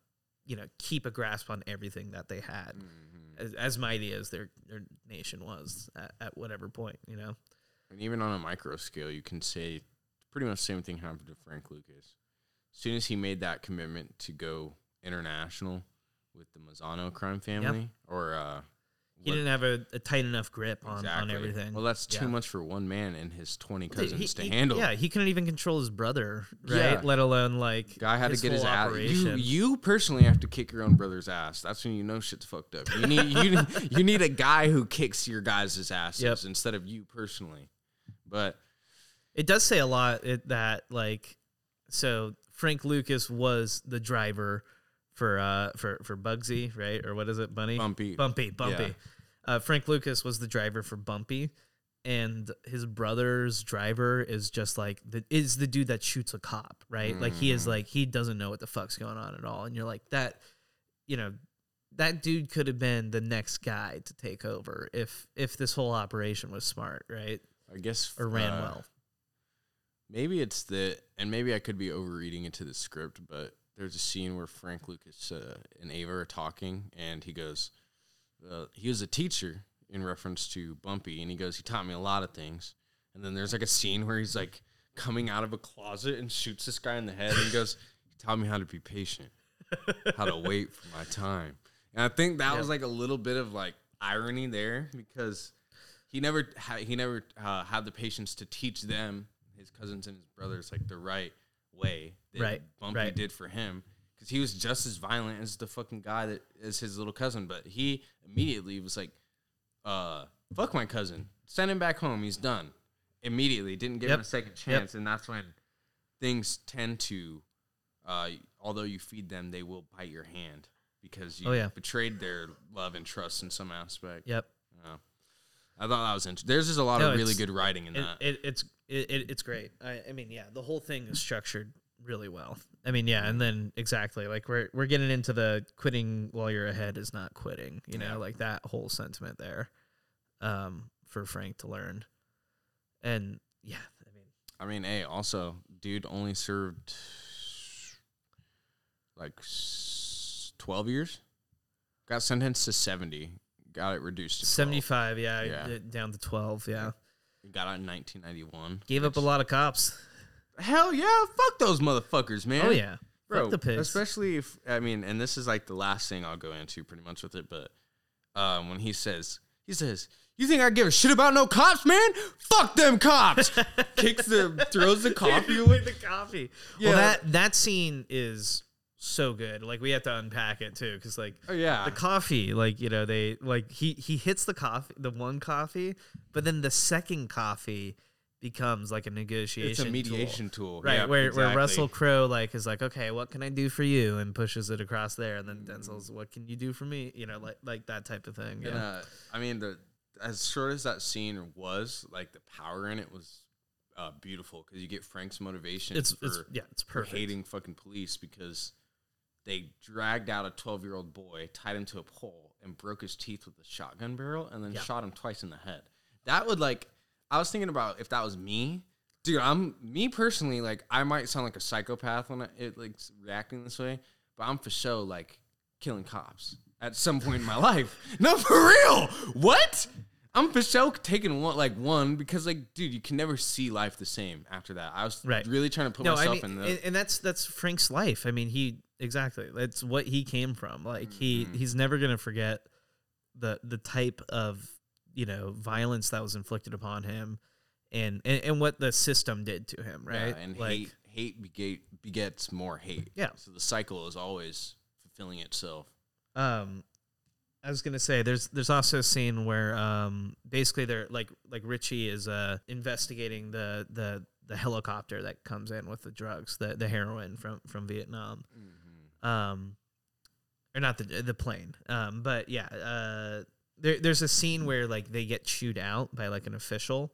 you know, keep a grasp on everything that they had, mm-hmm. as, as mighty as their, their nation was at, at whatever point, you know? And even on a micro scale, you can say pretty much the same thing happened to Frank Lucas. As soon as he made that commitment to go international with the Mazzano crime family, yep. or... uh He didn't have a, a tight enough grip on, exactly. on everything. Well, that's too yeah. much for one man and his twenty cousins he, he, to handle. Yeah, he couldn't even control his brother, right? Yeah. Let alone, like, guy had his to get his ass. You, you personally have to kick your own brother's ass. That's when you know shit's fucked up. You need you, you need a guy who kicks your guys' asses yep. instead of you personally. But it does say a lot that, like, so Frank Lucas was the driver for uh for, for Bugsy, right? Or what is it, Bunny? Bumpy. Bumpy, Bumpy. Yeah. Uh, Frank Lucas was the driver for Bumpy, and his brother's driver is just like the, is the dude that shoots a cop, right? Mm. Like he is like he doesn't know what the fuck's going on at all, and you're like that, you know, that dude could have been the next guy to take over if if this whole operation was smart, right? I guess or ran uh, well. Maybe it's the and maybe I could be overreading into the script, but there's a scene where Frank Lucas uh, and Ava are talking, and he goes. Uh, he was a teacher in reference to Bumpy, and he goes, he taught me a lot of things. And then there's, like, a scene where he's, like, coming out of a closet and shoots this guy in the head, and he goes, he taught me how to be patient, how to wait for my time. And I think that yeah. was, like, a little bit of, like, irony there because he never, ha- he never uh, had the patience to teach them, his cousins and his brothers, like, the right way that right. Bumpy right. did for him. He was just as violent as the fucking guy that is his little cousin, but he immediately was like, uh, fuck my cousin. Send him back home. He's done. Immediately. Didn't give yep. him a second chance, yep. and that's when things tend to, uh, although you feed them, they will bite your hand because you oh, yeah. betrayed their love and trust in some aspect. Yep. You know? I thought that was interesting. There's just a lot no, of really good writing in it, that. It, it's it, it's great. I, I mean, yeah, the whole thing is structured really well. I mean, yeah, and then exactly like we're we're getting into the quitting while you're ahead is not quitting. You know, yeah. like that whole sentiment there, um, for Frank to learn, and yeah, I mean, I mean, hey, also, dude only served like twelve years, got sentenced to seventy, got it reduced to twelve. seventy-five, yeah, yeah, down to twelve, yeah. Got out in nineteen ninety-one. Gave up a lot of cops. Hell yeah, fuck those motherfuckers, man. Oh yeah, bro. Fuck the pigs. Especially if I mean, and this is like the last thing I'll go into pretty much with it. But um, when he says, he says, "You think I give a shit about no cops, man? Fuck them cops." Kicks the, throws the coffee away. The coffee. Yeah. Well, that that scene is so good. Like we have to unpack it too, because like, oh yeah, the coffee. Like you know, they like he he hits the coffee, the one coffee, but then the second coffee becomes like a negotiation It's a mediation tool. tool. Right, yeah, where, exactly. where Russell Crowe like is like, okay, what can I do for you? And pushes it across there. And then Denzel's, what can you do for me? You know, like like that type of thing. Yeah. And, uh, I mean, the as short as that scene was, like the power in it was uh, beautiful because you get Frank's motivation it's, for, it's, yeah, it's perfect. for hating fucking police because they dragged out a twelve-year-old boy, tied him to a pole, and broke his teeth with a shotgun barrel and then yeah. shot him twice in the head. That would like... I was thinking about if that was me, dude. I'm me personally. Like, I might sound like a psychopath when I, it like reacting this way, but I'm for sure like killing cops at some point in my life. No, for real. What? I'm for sure taking one like one because like, dude, you can never see life the same after that. I was right. really trying to put no, myself I mean, in the and, and that's that's Frank's life. I mean, he exactly. That's what he came from. Like mm-hmm. he he's never gonna forget the the type of. you know, violence that was inflicted upon him and, and, and what the system did to him, right? Yeah, and like, hate, hate beget, begets more hate. Yeah. So the cycle is always fulfilling itself. Um, I was going to say, there's there's also a scene where um, basically they're, like, like Richie is uh, investigating the, the the helicopter that comes in with the drugs, the, the heroin from, from Vietnam. Mm-hmm. Um, or not the, the plane. Um, but, yeah, uh, There, there's a scene where like they get chewed out by like an official,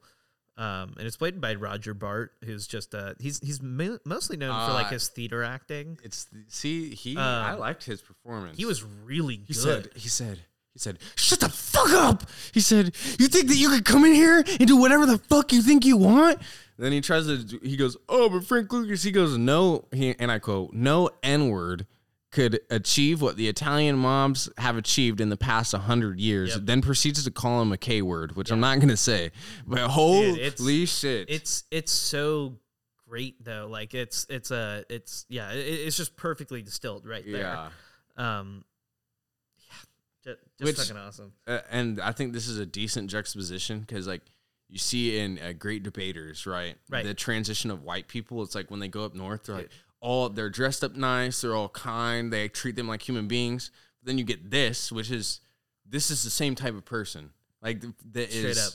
um, and it's played by Roger Bart, who's just uh he's he's mo- mostly known uh, for like his theater acting. It's the, see he uh, I liked his performance. He was really he good. Said, he said he said shut the fuck up. He said, "You think that you could come in here and do whatever the fuck you think you want?" And then he tries to he goes oh but Frank Lucas he goes no he and I quote no N-word could achieve what the Italian mobs have achieved in the past one hundred years, yep. then proceeds to call him a K-word, which yep. I'm not going to say. But holy Dude, it's, shit. It's it's so great, though. Like, it's, it's, a, it's yeah, it, it's just perfectly distilled right there. Yeah. Um, yeah, just, just which, fucking awesome. Uh, and I think this is a decent juxtaposition because, like, you see in uh, Great Debaters, right? Right. The transition of white people, it's like when they go up north, they're Dude. like, All they're dressed up nice, they're all kind, they treat them like human beings. But then you get this, which is this is the same type of person. Like that is up.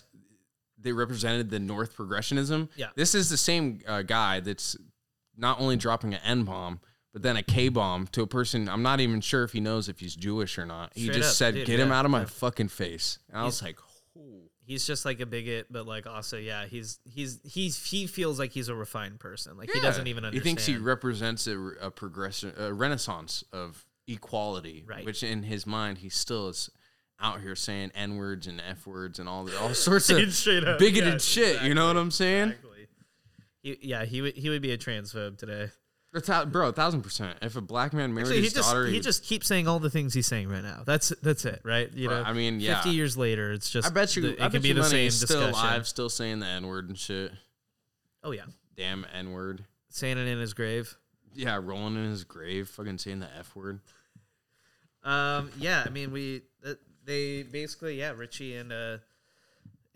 They represented the North progressionism. Yeah, this is the same uh, guy that's not only dropping an N bomb, but then a K bomb to a person. I'm not even sure if he knows if he's Jewish or not. He Straight just up, said, dude, "Get yeah, him out of my yeah. fucking face," and I he's, was like, oh. He's just like a bigot, but like also, yeah, he's he's he's he feels like he's a refined person. Like yeah. he doesn't even understand. He thinks he represents a, a progression, a renaissance of equality, right? Which in his mind, he still is out here saying N words and F words and all the, all sorts of up, bigoted yes, shit. Exactly, you know what I'm saying? Exactly. He, yeah, he would he would be a transphobe today. Bro, a thousand percent. If a black man married Actually, his just, daughter, he just keeps saying all the things he's saying right now. That's that's it, right? You know, I mean, yeah. Fifty years later, it's just. I bet you the, it I bet can be the same. Still discussion. alive, still saying the N word and shit. Oh yeah, damn N word. Saying it in his grave. Yeah, rolling in his grave, fucking saying the F word. Um. Yeah. I mean, we they basically yeah Richie and uh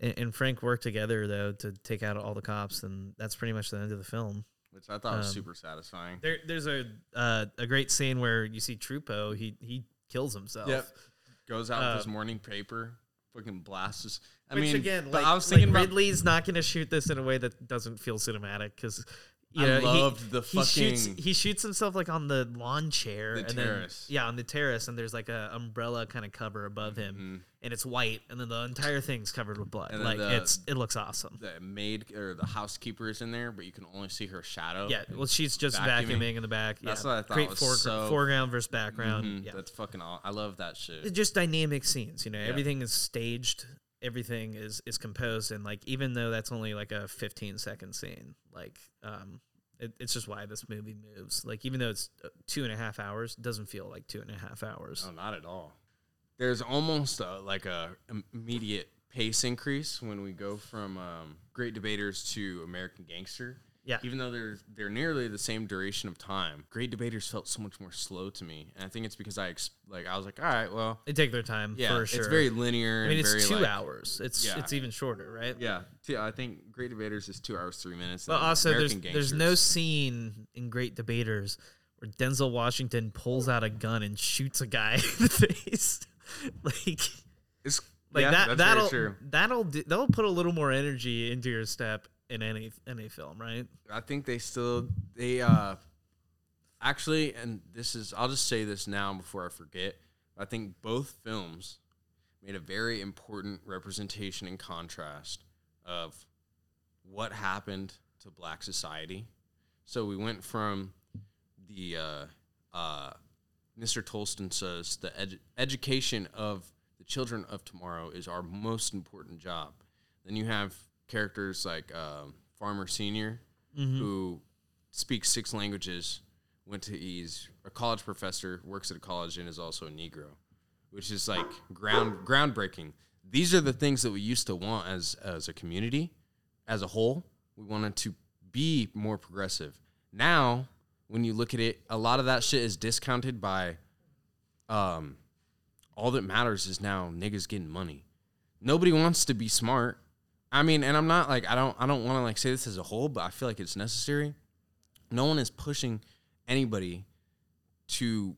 and Frank work together though to take out all the cops, and that's pretty much the end of the film. Which I thought um, was super satisfying. There, there's a uh, a great scene where you see Trupo. He he kills himself. Yep. Goes out uh, with his morning paper. Fucking blasts. His, I which mean, again, like, I was thinking like Ridley's about, not going to shoot this in a way that doesn't feel cinematic because You I know, loved he, the fucking... He shoots, he shoots himself, like, on the lawn chair. The and terrace. Then, yeah, on the terrace, and there's, like, a umbrella kind of cover above him, mm-hmm. and it's white, and then the entire thing's covered with blood. Like, the, it's it looks awesome. The maid, or the housekeeper is in there, but you can only see her shadow. Yeah, well, she's just vacuuming, vacuuming in the back. That's yeah. what I thought Great was foreground, so... foreground versus background. Mm-hmm. Yeah. That's fucking awesome. I love that shit. It's just dynamic scenes, you know? Yeah. Everything is staged. Everything is, is composed, and, like, even though that's only, like, a fifteen-second scene, like, um, it, it's just why this movie moves. Like, even though it's two and a half hours, it doesn't feel like two and a half hours. No, not at all. There's almost, a, like, a immediate pace increase when we go from um, Great Debaters to American Gangster. Yeah. Even though they're, they're nearly the same duration of time, Great Debaters felt so much more slow to me. And I think it's because I, ex- like, I was like, all right, well. They take their time, yeah, for sure. It's very linear. I mean, and it's very, two like, hours. It's yeah. it's even shorter, right? Yeah. yeah. I think Great Debaters is two hours, three minutes. But also, there's, there's no scene in Great Debaters where Denzel Washington pulls out a gun and shoots a guy in the face. Like, it's, like yeah, that, that'll, that'll, that'll, do, that'll put a little more energy into your step. In any any film, right? I think they still they uh actually, and this is I'll just say this now before I forget. I think both films made a very important representation and contrast of what happened to Black society. So we went from the uh, uh, Mister Tolson says the edu- education of the children of tomorrow is our most important job. Then you have characters like um, Farmer Senior, mm-hmm. who speaks six languages, went to he's a college professor, works at a college, and is also a Negro, which is like ground groundbreaking. These are the things that we used to want as as a community, as a whole. We wanted to be more progressive. Now, when you look at it, a lot of that shit is discounted by, um, all that matters is now niggas getting money. Nobody wants to be smart. I mean, and I'm not like I don't I don't want to like say this as a whole, but I feel like it's necessary. No one is pushing anybody to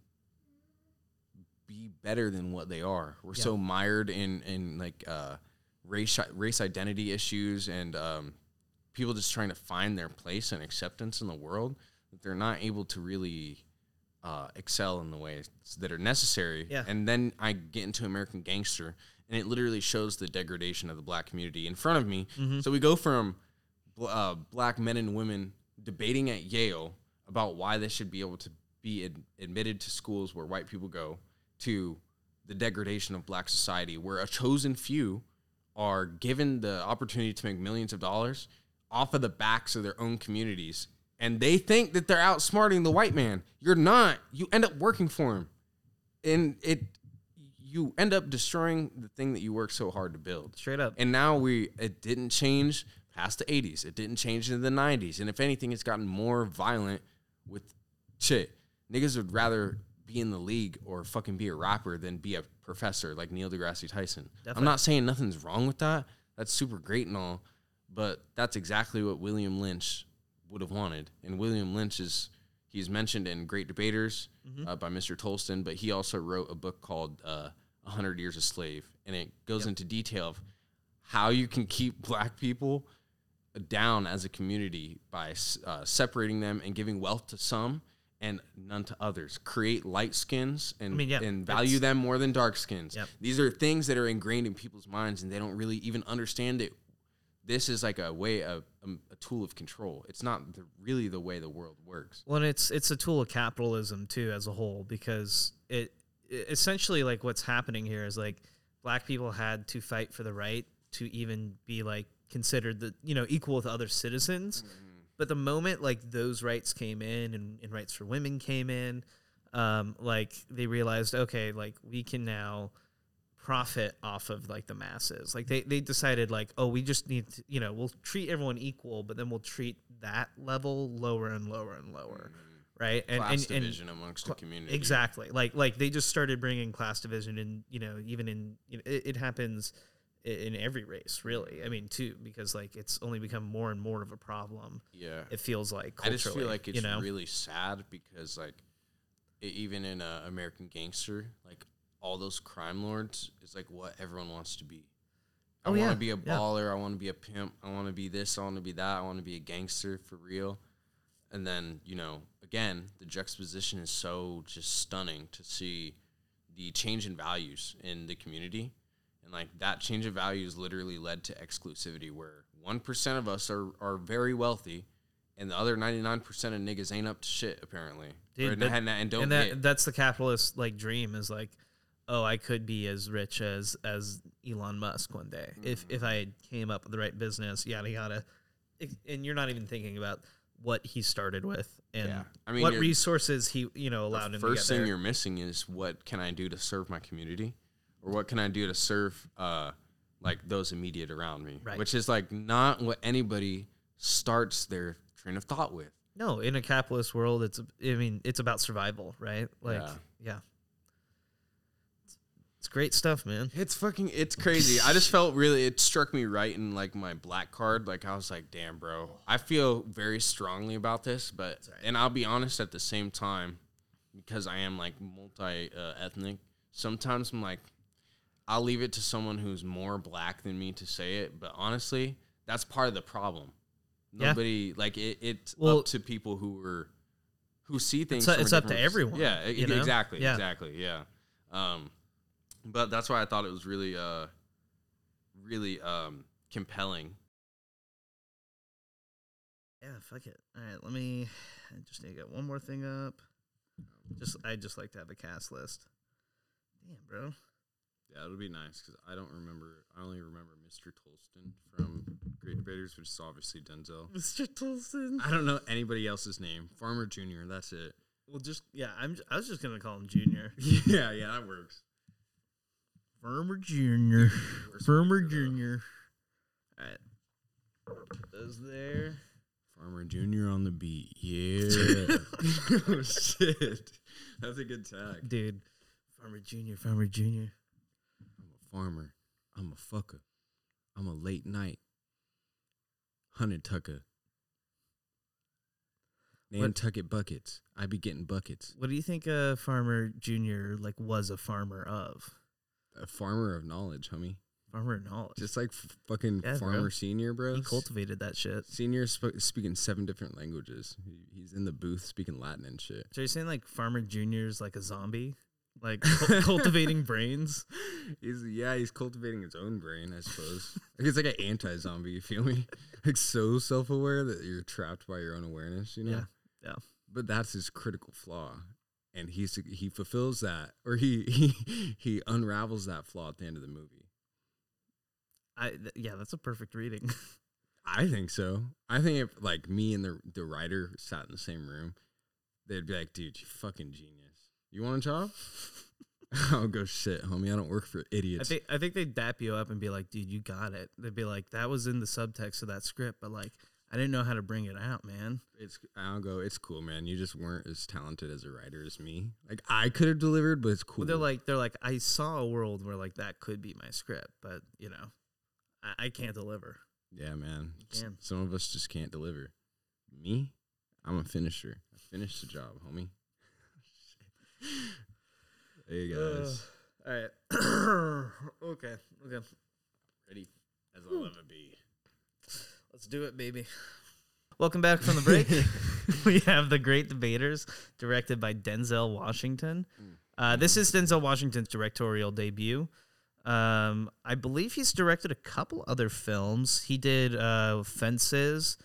be better than what they are. We're yeah. so mired in in like uh, race race identity issues and um, people just trying to find their place and acceptance in the world that they're not able to really uh, excel in the ways that are necessary. Yeah. And then I get into American Gangster. And it literally shows the degradation of the Black community in front of me. Mm-hmm. So we go from uh, Black men and women debating at Yale about why they should be able to be ad- admitted to schools where white people go to the degradation of Black society, where a chosen few are given the opportunity to make millions of dollars off of the backs of their own communities. And they think that they're outsmarting the white man. You're not. You end up working for him. And it... you end up destroying the thing that you worked so hard to build. Straight up. And now we it didn't change past the eighties. It didn't change into the nineties. And if anything, it's gotten more violent with shit. Niggas would rather be in the league or fucking be a rapper than be a professor like Neil deGrasse Tyson. Definitely. I'm not saying nothing's wrong with that. That's super great and all. But that's exactly what William Lynch would have wanted. And William Lynch is... he's mentioned in Great Debaters, mm-hmm. uh, by Mister Tolson, but he also wrote a book called uh, one hundred Years a Slave, and it goes yep. into detail of how you can keep Black people down as a community by uh, separating them and giving wealth to some and none to others. Create light skins and, I mean, yeah, and value them more than dark skins. Yep. These are things that are ingrained in people's minds, and they don't really even understand it. This is like a way of um, a tool of control. It's not the, really the way the world works. Well, and it's it's a tool of capitalism too, as a whole, because it, it essentially like what's happening here is like Black people had to fight for the right to even be like considered the you know equal with other citizens. Mm-hmm. But the moment like those rights came in and, and rights for women came in, um, like they realized okay, like we can now profit off of like the masses. Like they, they decided like, oh, we just need to, you know, we'll treat everyone equal, but then we'll treat that level lower and lower and lower. Mm-hmm. Right. And, class and, division and, amongst cl- the community. Exactly. Like, like they just started bringing class division in, you know, even in, you know, it, it happens in every race really. I mean, too, because like, it's only become more and more of a problem. Yeah. It feels like, culturally, I just feel like it's you know? really sad because like it, even in uh, American Gangster, like, all those crime lords is like what everyone wants to be. I oh, want to yeah. be a baller. Yeah. I want to be a pimp. I want to be this. I want to be that. I want to be a gangster for real. And then, you know, again, the juxtaposition is so just stunning to see the change in values in the community. And, like, that change of values literally led to exclusivity where one percent of us are, are very wealthy and the other ninety-nine percent of niggas ain't up to shit, apparently. Dude, or, that, and, and don't and that, that's the capitalist, like, dream is, like, oh, I could be as rich as, as Elon Musk one day mm-hmm. if, if I came up with the right business, yada, yada. It, and you're not even thinking about what he started with and yeah. I mean, what resources he, you know, allowed him to get there. The first thing you're missing is what can I do to serve my community? Or what can I do to serve, uh, like, those immediate around me? Right. Which is, like, not what anybody starts their train of thought with. No, in a capitalist world, it's, I mean, it's about survival, right? Like, yeah. yeah. It's, it's great stuff, man. It's fucking, it's crazy. I just felt really, it struck me right in, like, my black card. Like, I was like, damn, bro. I feel very strongly about this, but, right. and I'll be honest at the same time, because I am, like, multi-ethnic, uh, sometimes I'm like, I'll leave it to someone who's more black than me to say it, but honestly, that's part of the problem. Nobody yeah. like it. It's well, up to people who are who see things. It's, it's up to everyone. Yeah, it, exactly, yeah. exactly. Yeah. Um, but that's why I thought it was really, uh, really um, compelling. Yeah, fuck it. All right, let me. I just need to get one more thing up. Just, I just like to have a cast list. Damn, bro. Yeah, it'll be nice because I don't remember. I only remember Mister Tolson from Great Debaters, which is obviously Denzel. Mister Tolson. I don't know anybody else's name. Farmer Junior. That's it. Well, just yeah. I'm. I was just gonna call him Junior. yeah, yeah, that works. Farmer Junior. Farmer Junior. All right. Those there. Farmer Junior on the beat. Yeah. Oh shit. That's a good tag, dude. Farmer Junior. Farmer Junior. Farmer, I'm a fucker. I'm a late night hunted tucker. Nantucket buckets. I be getting buckets. What do you think a uh, Farmer Junior like was a farmer of? A farmer of knowledge, homie. Farmer of knowledge. Just like f- fucking yeah, Farmer bro. Senior, bro. He cultivated that shit. Senior sp- speaking seven different languages. He- he's in the booth speaking Latin and shit. So you're saying like Farmer Junior's like a zombie? Like cultivating brains, he's yeah, he's cultivating his own brain, I suppose. Like it's like an anti-zombie. You feel me? Like so self-aware that you're trapped by your own awareness. You know? Yeah. Yeah. But that's his critical flaw, and he's he fulfills that, or he he he unravels that flaw at the end of the movie. I th- yeah, that's a perfect reading. I think so. I think if like me and the the writer sat in the same room, they'd be like, "Dude, you fucking genius." You want a job? I'll go shit, homie. I don't work for idiots. I think I think they'd dap you up and be like, dude, you got it. They'd be like, that was in the subtext of that script, but like, I didn't know how to bring it out, man. It's I'll go, it's cool, man. You just weren't as talented as a writer as me. Like I could have delivered, but it's cool. Well, they're like, they're like, I saw a world where like that could be my script, but you know, I, I can't deliver. Yeah, man. S- some of us just can't deliver. Me? I'm a finisher. I finished the job, homie. Hey guys. Uh, all right. okay. Okay. Ready as I'll ever be. Let's do it, baby. Welcome back from the break. We have The Great Debaters, directed by Denzel Washington. Uh, this is Denzel Washington's directorial debut. Um, I believe he's directed a couple other films. He did uh, Fences.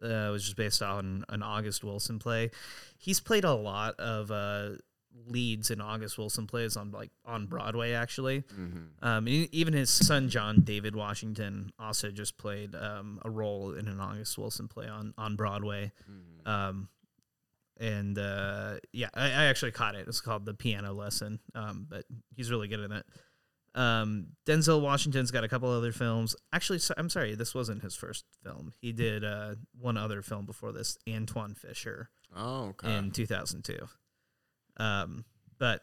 Uh, which is based on an August Wilson play. He's played a lot of uh, leads in August Wilson plays on like on Broadway, actually. Mm-hmm. Um, and even his son, John David Washington, also just played um, a role in an August Wilson play on, on Broadway. Mm-hmm. Um, and uh, yeah, I, I actually caught it. It's called The Piano Lesson, um, but he's really good in it. Um, Denzel Washington's got a couple other films. Actually, so, I'm sorry, this wasn't his first film. He did uh, one other film before this, Antoine Fisher. Oh, okay. In two thousand two. Um, but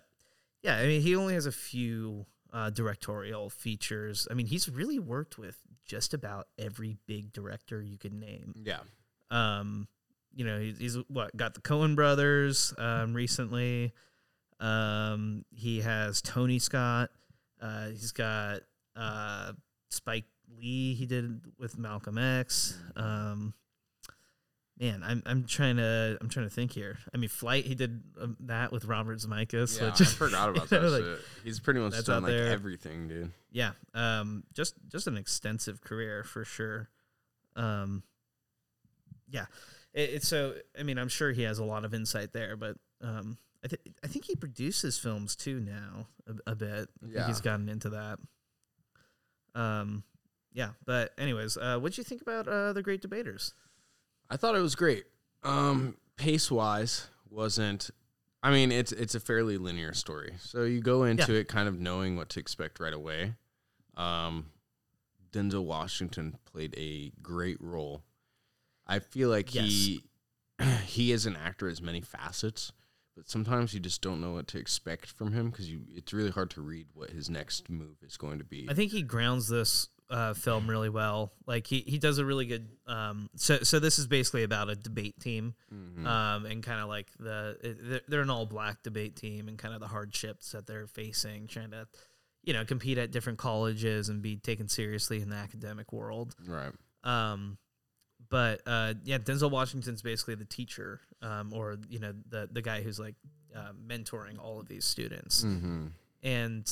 yeah, I mean, he only has a few uh, directorial features. I mean, he's really worked with just about every big director you can name. Yeah. Um, you know, he's, he's what got the Coen brothers um, recently. Um, he has Tony Scott. Uh, he's got uh, Spike Lee. He did with Malcolm X. Um, Man, I'm I'm trying to I'm trying to think here. I mean, Flight, he did um, that with Robert Zemeckis. Yeah, which, I forgot about you know, that. Like, shit. He's pretty much done like there. everything, dude. Yeah, um, just just an extensive career for sure. Um, yeah, it's it, so. I mean, I'm sure he has a lot of insight there, but um, I think I think he produces films too now a, a bit. I yeah, think he's gotten into that. Um, yeah, but anyways, uh, what did you think about uh, The Great Debaters? I thought it was great. Um, pace-wise, wasn't... I mean, it's it's a fairly linear story. So you go into yeah. it kind of knowing what to expect right away. Um, Denzel Washington played a great role. I feel like yes. he he as an actor has many facets, but sometimes you just don't know what to expect from him because you it's really hard to read what his next move is going to be. I think he grounds this... Uh, film really well. Like he, he does a really good. Um, so so this is basically about a debate team, mm-hmm. um, and kind of like the they're, they're an all black debate team and kind of the hardships that they're facing, trying to, you know, compete at different colleges and be taken seriously in the academic world. Right. Um, but uh, yeah, Denzel Washington's basically the teacher, um, or you know the the guy who's like uh, mentoring all of these students, mm-hmm. and.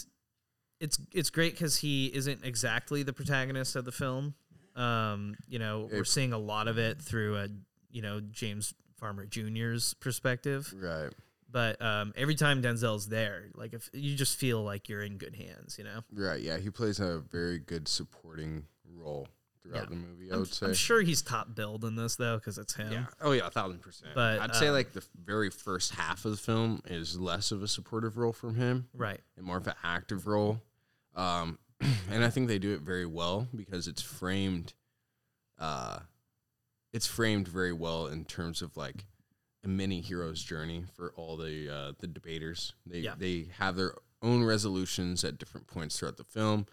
It's it's great because he isn't exactly the protagonist of the film. Um, you know, it, we're seeing a lot of it through a you know James Farmer Junior's perspective, right? But um, every time Denzel's there, like if you just feel like you're in good hands, you know? Right? Yeah, he plays a very good supporting role throughout yeah. the movie. I I'm, would say I'm sure he's top billed in this though because it's him. Yeah. Oh yeah, a thousand percent. But I'd um, say like the very first half of the film is less of a supportive role from him, right? And more of an active role. Um, and I think they do it very well because it's framed, uh, it's framed very well in terms of like a mini hero's journey for all the, uh, the debaters. They, yeah. they have their own resolutions at different points throughout the film,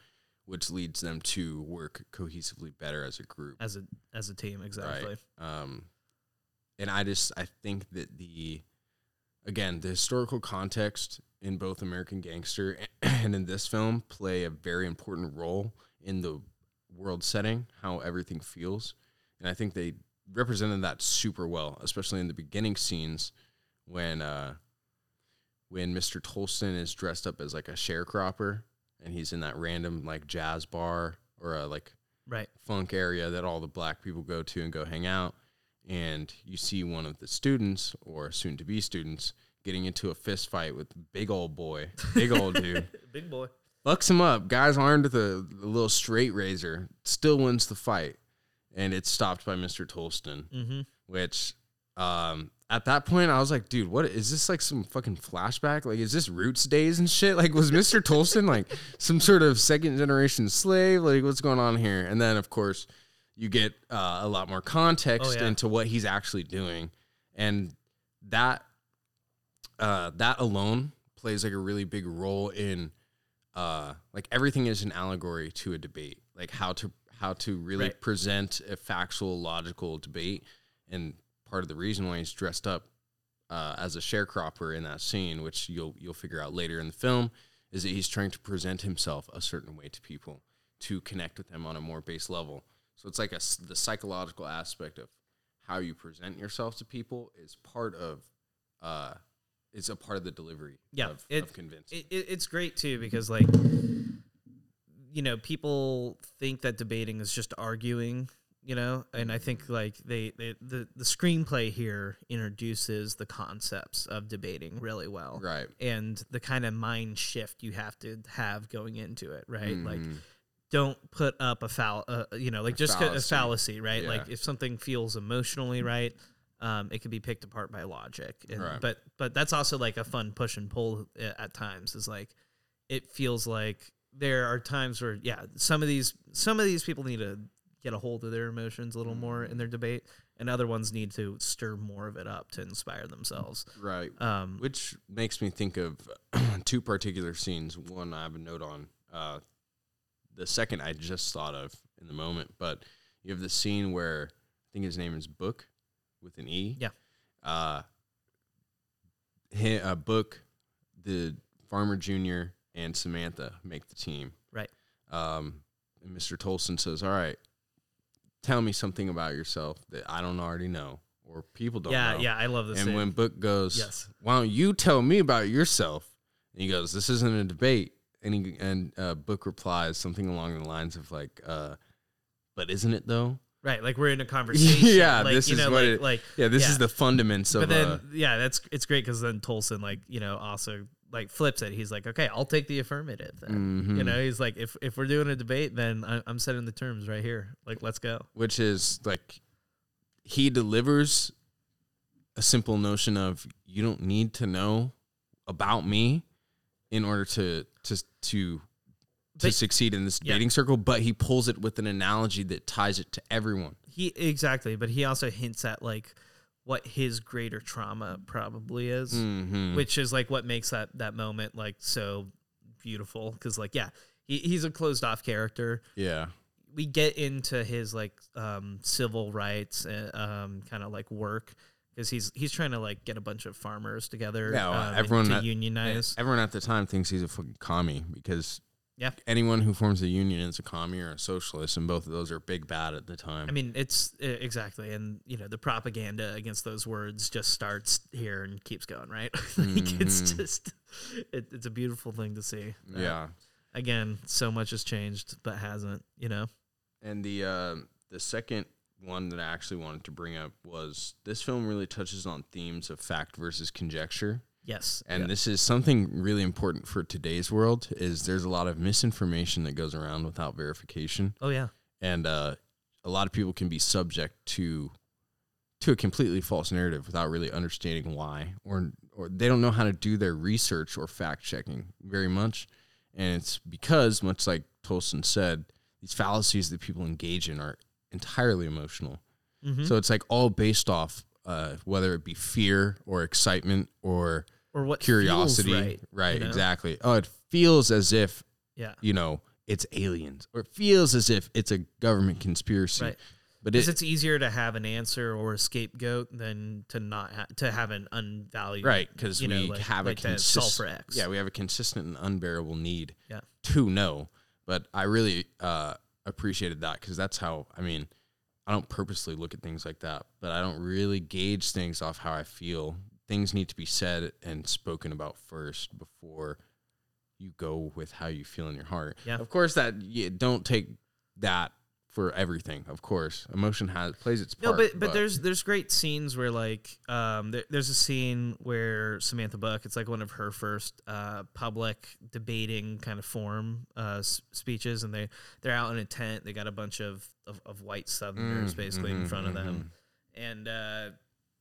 which leads them to work cohesively better as a group, as a, as a team. Exactly. Right. Um, and I just, I think that the, again, the historical context in both American Gangster and in this film play a very important role in the world setting, how everything feels. And I think they represented that super well, especially in the beginning scenes when uh, when Mister Tolson is dressed up as like a sharecropper and he's in that random like jazz bar or a like right. funk area that all the black people go to and go hang out. And you see one of the students or soon-to-be students getting into a fist fight with big old boy, big old dude. Big boy. Fucks him up. Guy's armed with a, a little straight razor. Still wins the fight. And it's stopped by Mister Tolston, mm-hmm. which um, at that point I was like, dude, what is this like some fucking flashback? Like, is this Roots days and shit? Like, was Mister Tolson like some sort of second generation slave? Like, what's going on here? And then, of course, you get uh, a lot more context oh, yeah. into what he's actually doing. And that uh, that alone plays like a really big role in uh, like everything is an allegory to a debate, like how to how to really right. present a factual, logical debate. And part of the reason why he's dressed up uh, as a sharecropper in that scene, which you'll you'll figure out later in the film, is that he's trying to present himself a certain way to people to connect with them on a more base level. So it's like a, the psychological aspect of how you present yourself to people is part of, uh, is a part of the delivery yeah, of, it, of convincing. It, it's great too because like, you know, people think that debating is just arguing, you know, and I think like they, they the the screenplay here introduces the concepts of debating really well, right? And the kind of mind shift you have to have going into it, right? Mm-hmm. Like. Don't put up a foul, uh, you know, like a just fallacy. a fallacy, right? Yeah. Like if something feels emotionally right, um, it could be picked apart by logic. And, right. But but that's also like a fun push and pull at times. Is like it feels like there are times where yeah, some of these some of these people need to get a hold of their emotions a little more in their debate, and other ones need to stir more of it up to inspire themselves. Right. Um, which makes me think of two particular scenes. One I have a note on. Uh, The second I just thought of in the moment, but you have the scene where I think his name is Book with an E. Yeah. Uh, he, uh, Book, the Farmer Junior, and Samantha make the team. Right. Um, and Mister Tolson says, all right, tell me something about yourself that I don't already know or people don't yeah, know. Yeah, yeah, I love this. And scene. When Book goes, yes. why don't you tell me about yourself? And he goes, this isn't a debate. And, he, and uh, Book replies something along the lines of like, uh, but isn't it though? Right, like we're in a conversation. Yeah, like, this you is know, what like, it, like. Yeah, this yeah. is the fundaments of. But then, uh, yeah, that's it's great because then Tolson, like you know, also like flips it. He's like, okay, I'll take the affirmative. Then mm-hmm. you know, he's like, if if we're doing a debate, then I, I'm setting the terms right here. Like, let's go. Which is like, he delivers a simple notion of you don't need to know about me in order to to to. To but, succeed in this dating yeah. circle, but he pulls it with an analogy that ties it to everyone. He exactly, but he also hints at like what his greater trauma probably is, mm-hmm. which is like what makes that that moment like so beautiful. Because like yeah, he, he's a closed off character. Yeah, we get into his like um, civil rights and um, kind of like work. Because he's he's trying to like get a bunch of farmers together. Yeah, well, um, everyone to at, unionize. Everyone at the time thinks he's a fucking commie because. Yeah. Anyone who forms a union is a commie or a socialist, and both of those are big bad at the time. I mean, it's exactly. And, you know, the propaganda against those words just starts here and keeps going, right? like mm-hmm. It's just, it, it's a beautiful thing to see. Yeah. Uh, again, so much has changed, but hasn't, you know? And the uh, the second one that I actually wanted to bring up was this film really touches on themes of fact versus conjecture. Yes. And yeah. this is something really important for today's world is there's a lot of misinformation that goes around without verification. Oh, yeah. And uh, a lot of people can be subject to to a completely false narrative without really understanding why or or they don't know how to do their research or fact checking very much. And it's because, much like Tolson said, these fallacies that people engage in are entirely emotional. Mm-hmm. So it's like all based off uh, whether it be fear or excitement or... Or what curiosity, feels right? Right, you know? Exactly. Oh, it feels as if, yeah. you know, it's aliens, or it feels as if it's a government conspiracy. Right. But it, it's easier to have an answer or a scapegoat than to not ha- to have an unvalued, right? Because we know, like, have like a consistent, yeah, we have a consistent and unbearable need yeah. to know. But I really uh, appreciated that because that's how I mean. I don't purposely look at things like that, but I don't really gauge things off how I feel. Things need to be said and spoken about first before you go with how you feel in your heart. Yeah. Of course, that you don't take that for everything. Of course, emotion has plays its part. No, but, but, but there's there's great scenes where like um there, there's a scene where Samantha Buck, it's like one of her first uh public debating kind of form uh s- speeches, and they they're out in a tent. They got a bunch of of, of white Southerners mm, basically mm, in front mm, of them, mm. and. uh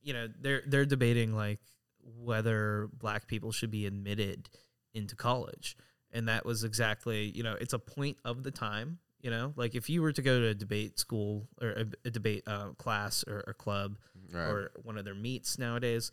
You know, they're they're debating like whether black people should be admitted into college. And that was exactly, you know, it's a point of the time, you know, like if you were to go to a debate school or a, a debate uh, class or a club right. or one of their meets nowadays,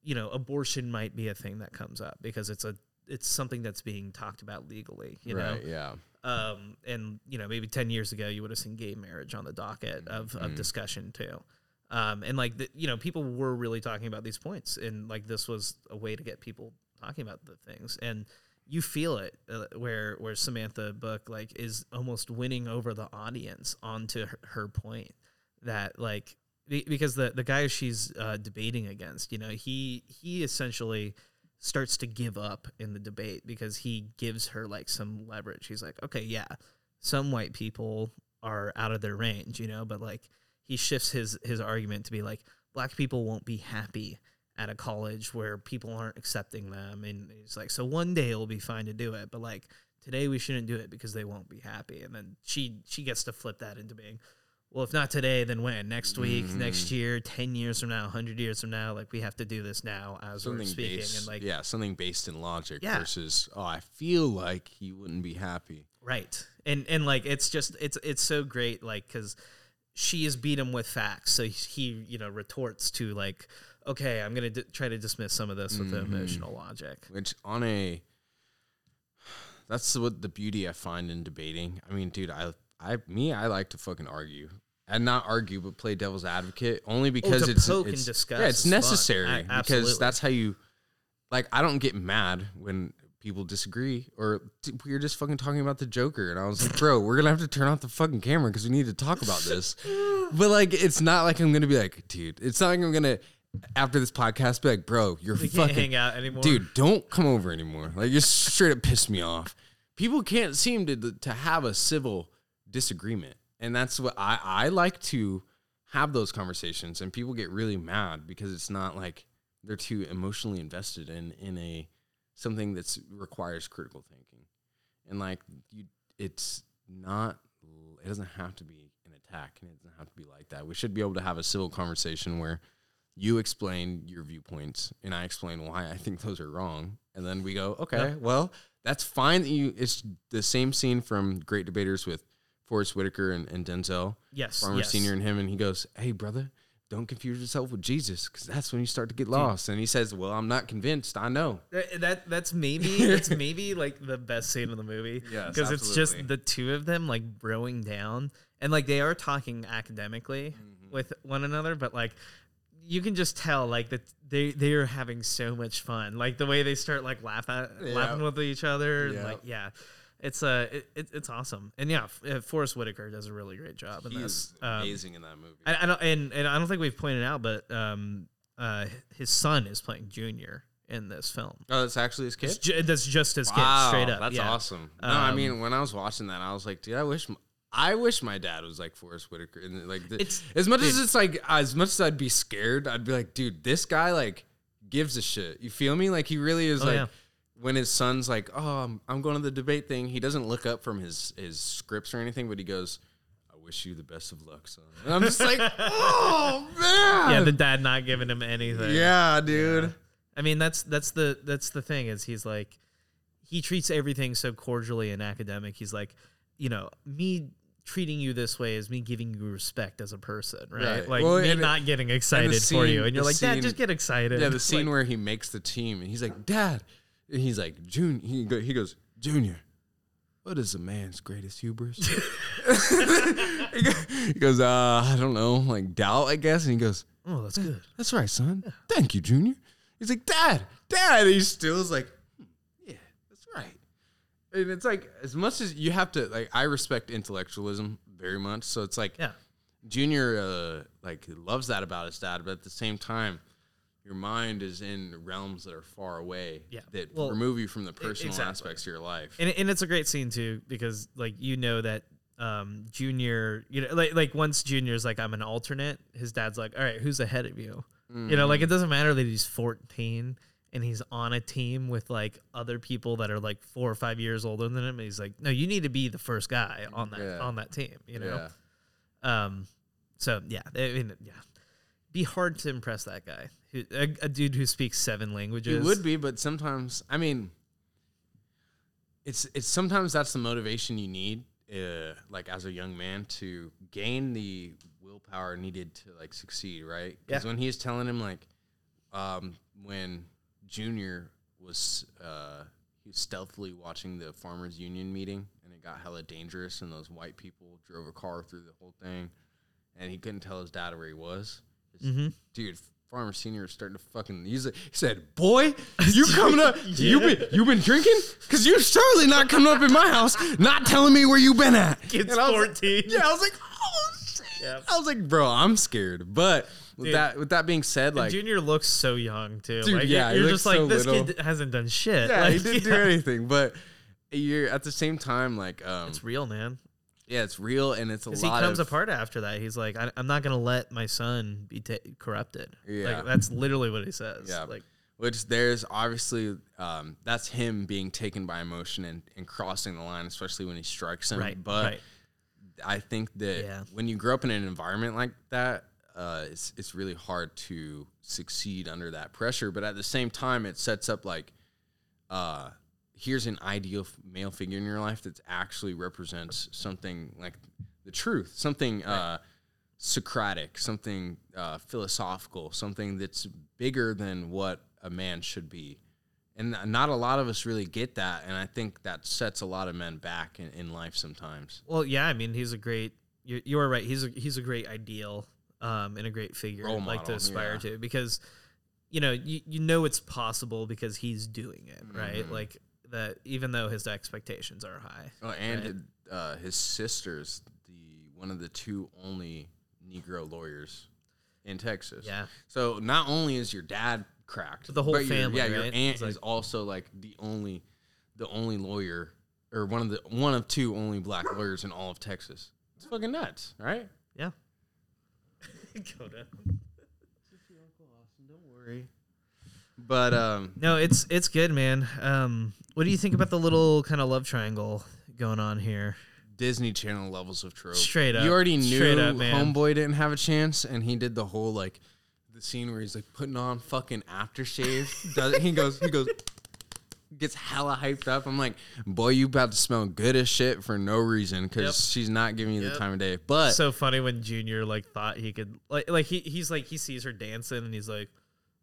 you know, abortion might be a thing that comes up because it's a it's something that's being talked about legally, you right, know? Yeah. Um, and, you know, maybe ten years ago you would have seen gay marriage on the docket of, of mm. discussion too. Um, and, like, the, you know, people were really talking about these points. And, like, this was a way to get people talking about the things. And you feel it uh, where where Samantha Buck, like, is almost winning over the audience onto her, her point that, like, be, because the, the guy she's uh, debating against, you know, he he essentially starts to give up in the debate because he gives her, like, some leverage. He's like, okay, yeah, some white people are out of their range, you know, but, like, he shifts his, his argument to be like, black people won't be happy at a college where people aren't accepting them. And he's like, so one day it'll be fine to do it, but like today we shouldn't do it because they won't be happy. And then she, she gets to flip that into being, well, if not today, then when? Next week, mm-hmm. next year, ten years from now, one hundred years from now, like we have to do this now as something we're speaking. Based, and like, yeah, something based in logic yeah. versus, oh, I feel like he wouldn't be happy. Right. And, and like, it's just, it's, it's so great. Like, cause she is beat him with facts. So he, you know, retorts to like, okay, I'm going to d- try to dismiss some of this with mm-hmm. emotional logic. Which on a, that's what the beauty I find in debating. I mean, dude, I, I, me, I like to fucking argue and not argue, but play devil's advocate only because oh, to it's, poke it's, and discuss yeah, it's necessary I, because that's how you, like, I don't get mad when people disagree, or we were just fucking talking about the Joker, and I was like, bro, we're gonna have to turn off the fucking camera because we need to talk about this. But, like, it's not like I'm going to be like, dude, it's not like I'm going to, after this podcast, be like, bro, you're we fucking. Can't hang out anymore. Dude, don't come over anymore. Like, you're straight up pissed me off. People can't seem to to have a civil disagreement. And that's what I, I like to have those conversations. And people get really mad because it's not like they're too emotionally invested in, in a something that requires critical thinking. And, like, you, it's not, it doesn't have to be an attack, and it doesn't have to be like that. We should be able to have a civil conversation where you explain your viewpoints and I explain why I think those are wrong. And then we go, okay, yep. Well, that's fine that you, it's the same scene from Great Debaters with Forrest Whitaker and, and Denzel. Yes. Farmer yes. Senior and him. And he goes, hey, brother, don't confuse yourself with Jesus, because that's when you start to get lost. And he says, well, I'm not convinced. I know. That, that That's maybe that's maybe like the best scene of the movie. Yes, because it's just the two of them like broing down. And like they are talking academically mm-hmm. with one another, but like you can just tell like that they, they are having so much fun. Like the way they start like laugh at, yeah. laughing with each other. Yeah. Like, yeah. It's uh, it, it's awesome, and yeah, Forrest Whitaker does a really great job in he this. Is amazing um, in that movie. I, I don't, and, and I don't think we've pointed out, but um, uh, his son is playing Junior in this film. Oh, that's actually his kid. Ju- that's just his wow, kid, straight up. That's yeah. awesome. No, um, I mean, when I was watching that, I was like, dude, I wish, my, I wish my dad was like Forrest Whitaker. And like, the, it's, as much dude, as it's like, as much as I'd be scared, I'd be like, dude, this guy like gives a shit. You feel me? Like he really is oh, like. Yeah. When his son's like, oh, I'm, I'm going to the debate thing, he doesn't look up from his, his scripts or anything, but he goes, I wish you the best of luck, son. And I'm just like, oh, man. Yeah, the dad not giving him anything. Yeah, dude. Yeah. I mean, that's that's the that's the thing is he's like, he treats everything so cordially and academic. He's like, you know, me treating you this way is me giving you respect as a person, right? right. Like well, me not it, getting excited scene, for you. And you're like, scene, Dad, just get excited. Yeah, the scene like, where he makes the team, and he's like, Dad. And he's like, Junior, he, go, he goes, Junior, what is a man's greatest hubris? He goes, uh, I don't know, like doubt, I guess. And he goes, oh, that's good. That's right, son. Yeah. Thank you, Junior. He's like, Dad, Dad. And he still is like, hmm, yeah, that's right. And it's like, as much as you have to, like, I respect intellectualism very much. So it's like, yeah. Junior, uh, like, loves that about his dad. But at the same time, your mind is in realms that are far away yeah. that well, remove you from the personal exactly. aspects of your life. And, and it's a great scene too, because like, you know, that um, Junior, you know, like, like once Junior's like, I'm an alternate, his dad's like, all right, who's ahead of you? Mm. You know, like it doesn't matter that he's fourteen and he's on a team with like other people that are like four or five years older than him. And he's like, no, you need to be the first guy on that, yeah. on that team, you know? Yeah. Um, so yeah, I mean, yeah. Be hard to impress that guy, who, a, a dude who speaks seven languages. It would be, but sometimes, I mean, it's it's sometimes that's the motivation you need, uh, like as a young man, to gain the willpower needed to like succeed, right? Because yeah. when he's telling him like, um, when Junior was uh, he was stealthily watching the farmers union meeting, and it got hella dangerous, and those white people drove a car through the whole thing, and he couldn't tell his dad where he was. Mm-hmm. Dude, Farmer Senior is starting to fucking. He's like, he said, "Boy, you coming up? yeah. You been you been drinking? Because you're surely not coming up in my house, not telling me where you been at." Kids fourteen. Like, yeah, I was like, "Oh shit!" Yeah. I was like, "Bro, I'm scared." But with dude, that with that being said, like Junior looks so young too. Dude, like, yeah, you're, you're just so like this little. Kid hasn't done shit. Yeah, like, he didn't yeah. do anything. But you're at the same time like um, it's real, man. Yeah, it's real, and it's a lot. He comes of, apart after that. He's like, I, I'm not going to let my son be ta- corrupted. Yeah. Like, that's literally what he says. Yeah. Like, which there's obviously, um, that's him being taken by emotion and, and crossing the line, especially when he strikes him. Right, but right. I think that yeah. when you grow up in an environment like that, uh, it's, it's really hard to succeed under that pressure. But at the same time, it sets up like, uh, here's an ideal male figure in your life that actually represents something like the truth, something uh, Socratic, something uh, philosophical, something that's bigger than what a man should be. And not a lot of us really get that, and I think that sets a lot of men back in, in life sometimes. Well, yeah, I mean, he's a great – you are right. He's a, he's a great ideal um, and a great figure Role model, like to aspire yeah. to because, you know, you, you know it's possible because he's doing it, right? Mm-hmm. Like – that even though his expectations are high. Oh, and right? uh, his sister's the one of the two only Negro lawyers in Texas. Yeah. So not only is your dad cracked, but the whole but family. Your, yeah, right? Your aunt like, is also like the only, the only lawyer or one of the one of two only black lawyers in all of Texas. It's fucking nuts, right? Yeah. Go down. Don't worry. But um, no, it's it's good, man. Um, what do you think about the little kind of love triangle going on here? Disney Channel levels of trope. Straight up. You already knew up, Homeboy didn't have a chance, and he did the whole, like, the scene where he's, like, putting on fucking aftershave. Does it, he goes, he goes, gets hella hyped up. I'm like, boy, you about to smell good as shit for no reason, because yep. she's not giving you yep. the time of day. But so funny when Junior, like, thought he could, like, like he he's, like, he sees her dancing, and he's like,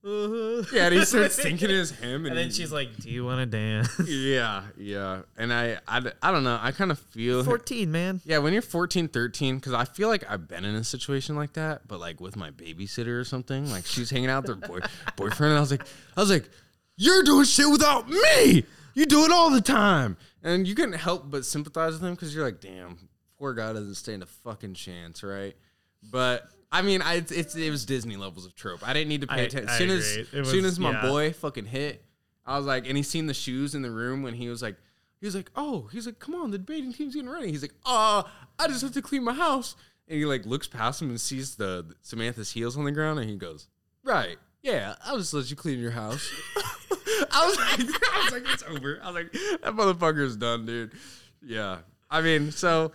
uh-huh. Yeah, and he starts thinking his him. And, and then he, she's like, do you want to dance? Yeah, yeah. And I, I, I don't know. I kind of feel... fourteen, man. Yeah, when you're fourteen, thirteen, because I feel like I've been in a situation like that, but, like, with my babysitter or something. Like, she's hanging out with her boy, boyfriend, and I was like, I was like, you're doing shit without me! You do it all the time! And you couldn't help but sympathize with him, because you're like, damn, poor guy doesn't stand a fucking chance, right? But... I mean, I, it's it was Disney levels of trope. I didn't need to pay I, attention. Soon as it was, soon as my yeah. boy fucking hit, I was like, and he seen the shoes in the room when he was like, he was like, oh, he's like, come on, the debating team's getting ready. He's like, oh, I just have to clean my house. And he like looks past him and sees the, the Samantha's heels on the ground, and he goes, right, yeah, I'll just let you clean your house. I was like, I was like, it's over. I was like, that motherfucker's done, dude. Yeah, I mean, so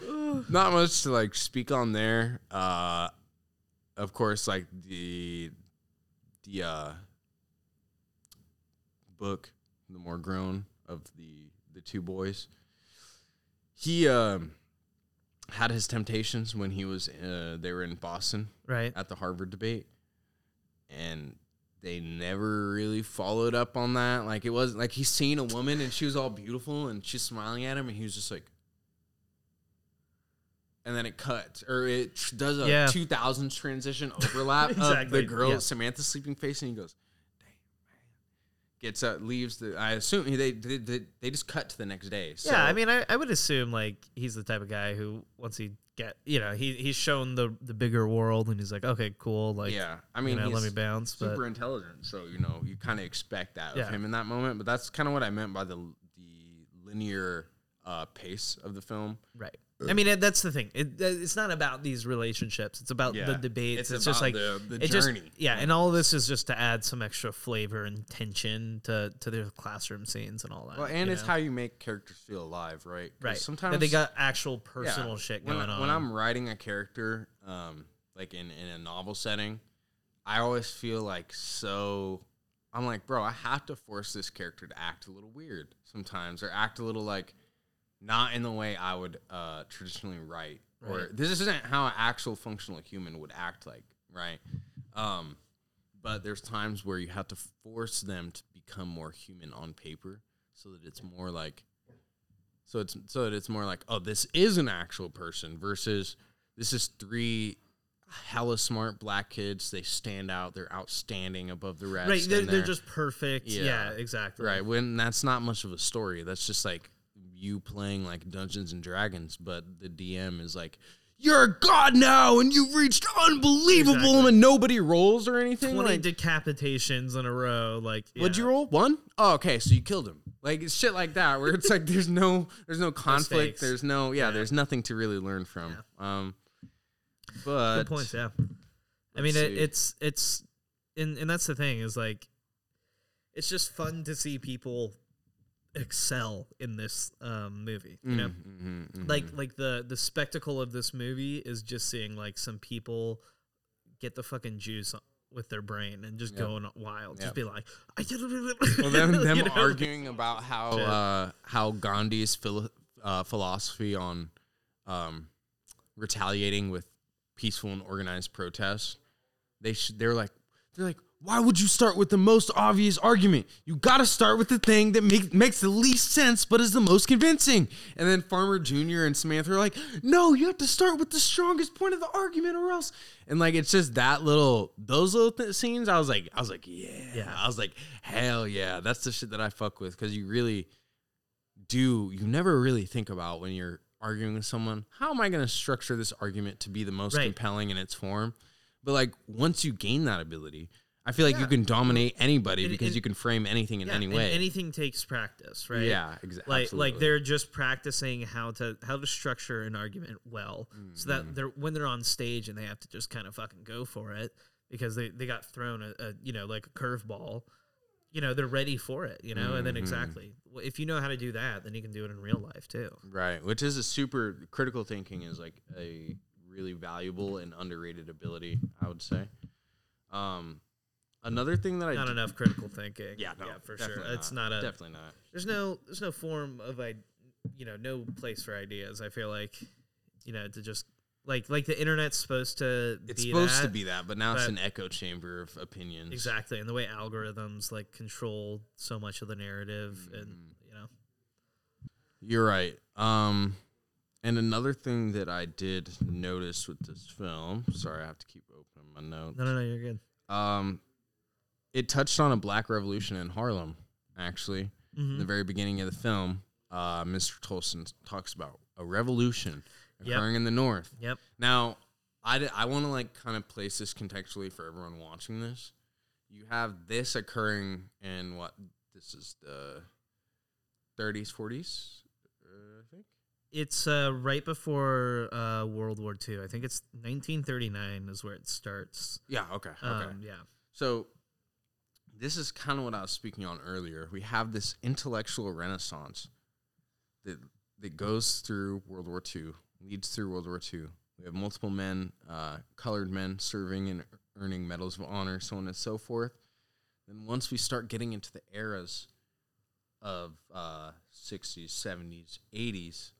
not much to like speak on there. Uh. Of course, like the the uh, book, the more grown of the, the two boys, he um, had his temptations when he was uh, they were in Boston, right, at the Harvard debate, and they never really followed up on that. Like it wasn't like he's seen a woman and she was all beautiful and she's smiling at him and he was just like. And then it cuts, or it tr- does a yeah. two thousands transition overlap exactly. of the girl, yeah. Samantha's sleeping face, and he goes, damn, man. Gets up, leaves. The, I assume they, they, they, they just cut to the next day. So. Yeah, I mean, I, I would assume, like, he's the type of guy who, once he get, you know, he he's shown the, the bigger world, and he's like, okay, cool. Like, yeah, I mean, you know, he's let me bounce, super but. intelligent, so, you know, you kind of expect that yeah. of him in that moment, but that's kind of what I meant by the, the linear uh, pace of the film. Right. I mean, that's the thing. It, it's not about these relationships. It's about yeah. the debates. It's, it's about just like the, the it journey. Just, yeah, and all of this is just to add some extra flavor and tension to, to their classroom scenes and all that. Well, and it's know? how you make characters feel alive, right? Right. Sometimes and they got actual personal yeah, shit going when, on. When I'm writing a character, um, like in, in a novel setting, I always feel like so. I'm like, bro, I have to force this character to act a little weird sometimes, or act a little like. Not in the way I would uh, traditionally write. Right. Or this isn't how an actual functional human would act like, right? Um, but there's times where you have to force them to become more human on paper so that it's more like so it's so that it's more like, oh, this is an actual person versus this is three hella smart black kids. They stand out, they're outstanding above the rest. Right, they're, they're, they're just perfect. Yeah. yeah, exactly. Right. When that's not much of a story. That's just like you playing like Dungeons and Dragons, but the D M is like, you're a god now, and you've reached unbelievable, exactly. and nobody rolls or anything. twenty like, decapitations in a row. Like, yeah. What'd you roll? One? Oh, okay, so you killed him. Like, it's shit like that, where it's like there's no there's no conflict. Mistakes. There's no, yeah, yeah, there's nothing to really learn from. Yeah. Um, but good points, yeah. I mean, it, it's, it's, and, and that's the thing, is like, it's just fun to see people excel in this um movie, you know, mm-hmm, mm-hmm. like like the the spectacle of this movie is just seeing like some people get the fucking juice with their brain and just yep. going wild, yep. just be like, I well, them, them you know? arguing about how Shit. uh how Gandhi's philo- uh, philosophy on um retaliating with peaceful and organized protests, they sh- they're like they're like. Why would you start with the most obvious argument? You gotta start with the thing that make, makes the least sense but is the most convincing. And then Farmer Junior and Samantha are like, no, you have to start with the strongest point of the argument or else. And like, it's just that little, those little th- scenes, I was like, I was like, yeah. yeah. I was like, hell yeah. That's the shit that I fuck with. Cause you really do, you never really think about when you're arguing with someone, how am I going to structure this argument to be the most right. compelling in its form? But, like, once you gain that ability, I feel like yeah. you can dominate anybody and, because and, you can frame anything in yeah, any way. Anything takes practice, right? Yeah, exactly. Like, like they're just practicing how to how to structure an argument well, mm-hmm. so that they're when they're on stage and they have to just kind of fucking go for it because they, they got thrown a, a you know like a curveball, you know they're ready for it, you know. Mm-hmm. And then exactly, if you know how to do that, then you can do it in real life too, right? Which is a super critical thinking is like a really valuable and underrated ability, I would say. Um. Another thing that I not d- enough critical thinking. Yeah, no, yeah, for sure. Not. It's not a definitely not. There's no there's no form of I, you know, no place for ideas. I feel like, you know, to just like like the internet's supposed to. It's be supposed that, to be that, but now but it's an echo chamber of opinions. Exactly, and the way algorithms like control so much of the narrative, mm-hmm. and you know. You're right. Um, and another thing that I did notice with this film. Sorry, I have to keep opening my notes. No, no, no, you're good. Um. It touched on a black revolution in Harlem, actually. Mm-hmm. In the very beginning of the film, uh, Mister Tolson talks about a revolution occurring yep. in the North. Yep. Now, I, d- I want to like kind of place this contextually for everyone watching this. You have this occurring in what? This is the thirties, forties, uh, I think. It's uh, right before uh, World War Two. I think it's nineteen thirty-nine is where it starts. Yeah. Okay. Okay. Um, yeah. So. This is kind of what I was speaking on earlier. We have this intellectual renaissance that that goes through World War Two, leads through World War Two. We have multiple men, uh, colored men, serving and earning medals of honor, so on and so forth. Then once we start getting into the eras of uh, sixties, seventies, eighties,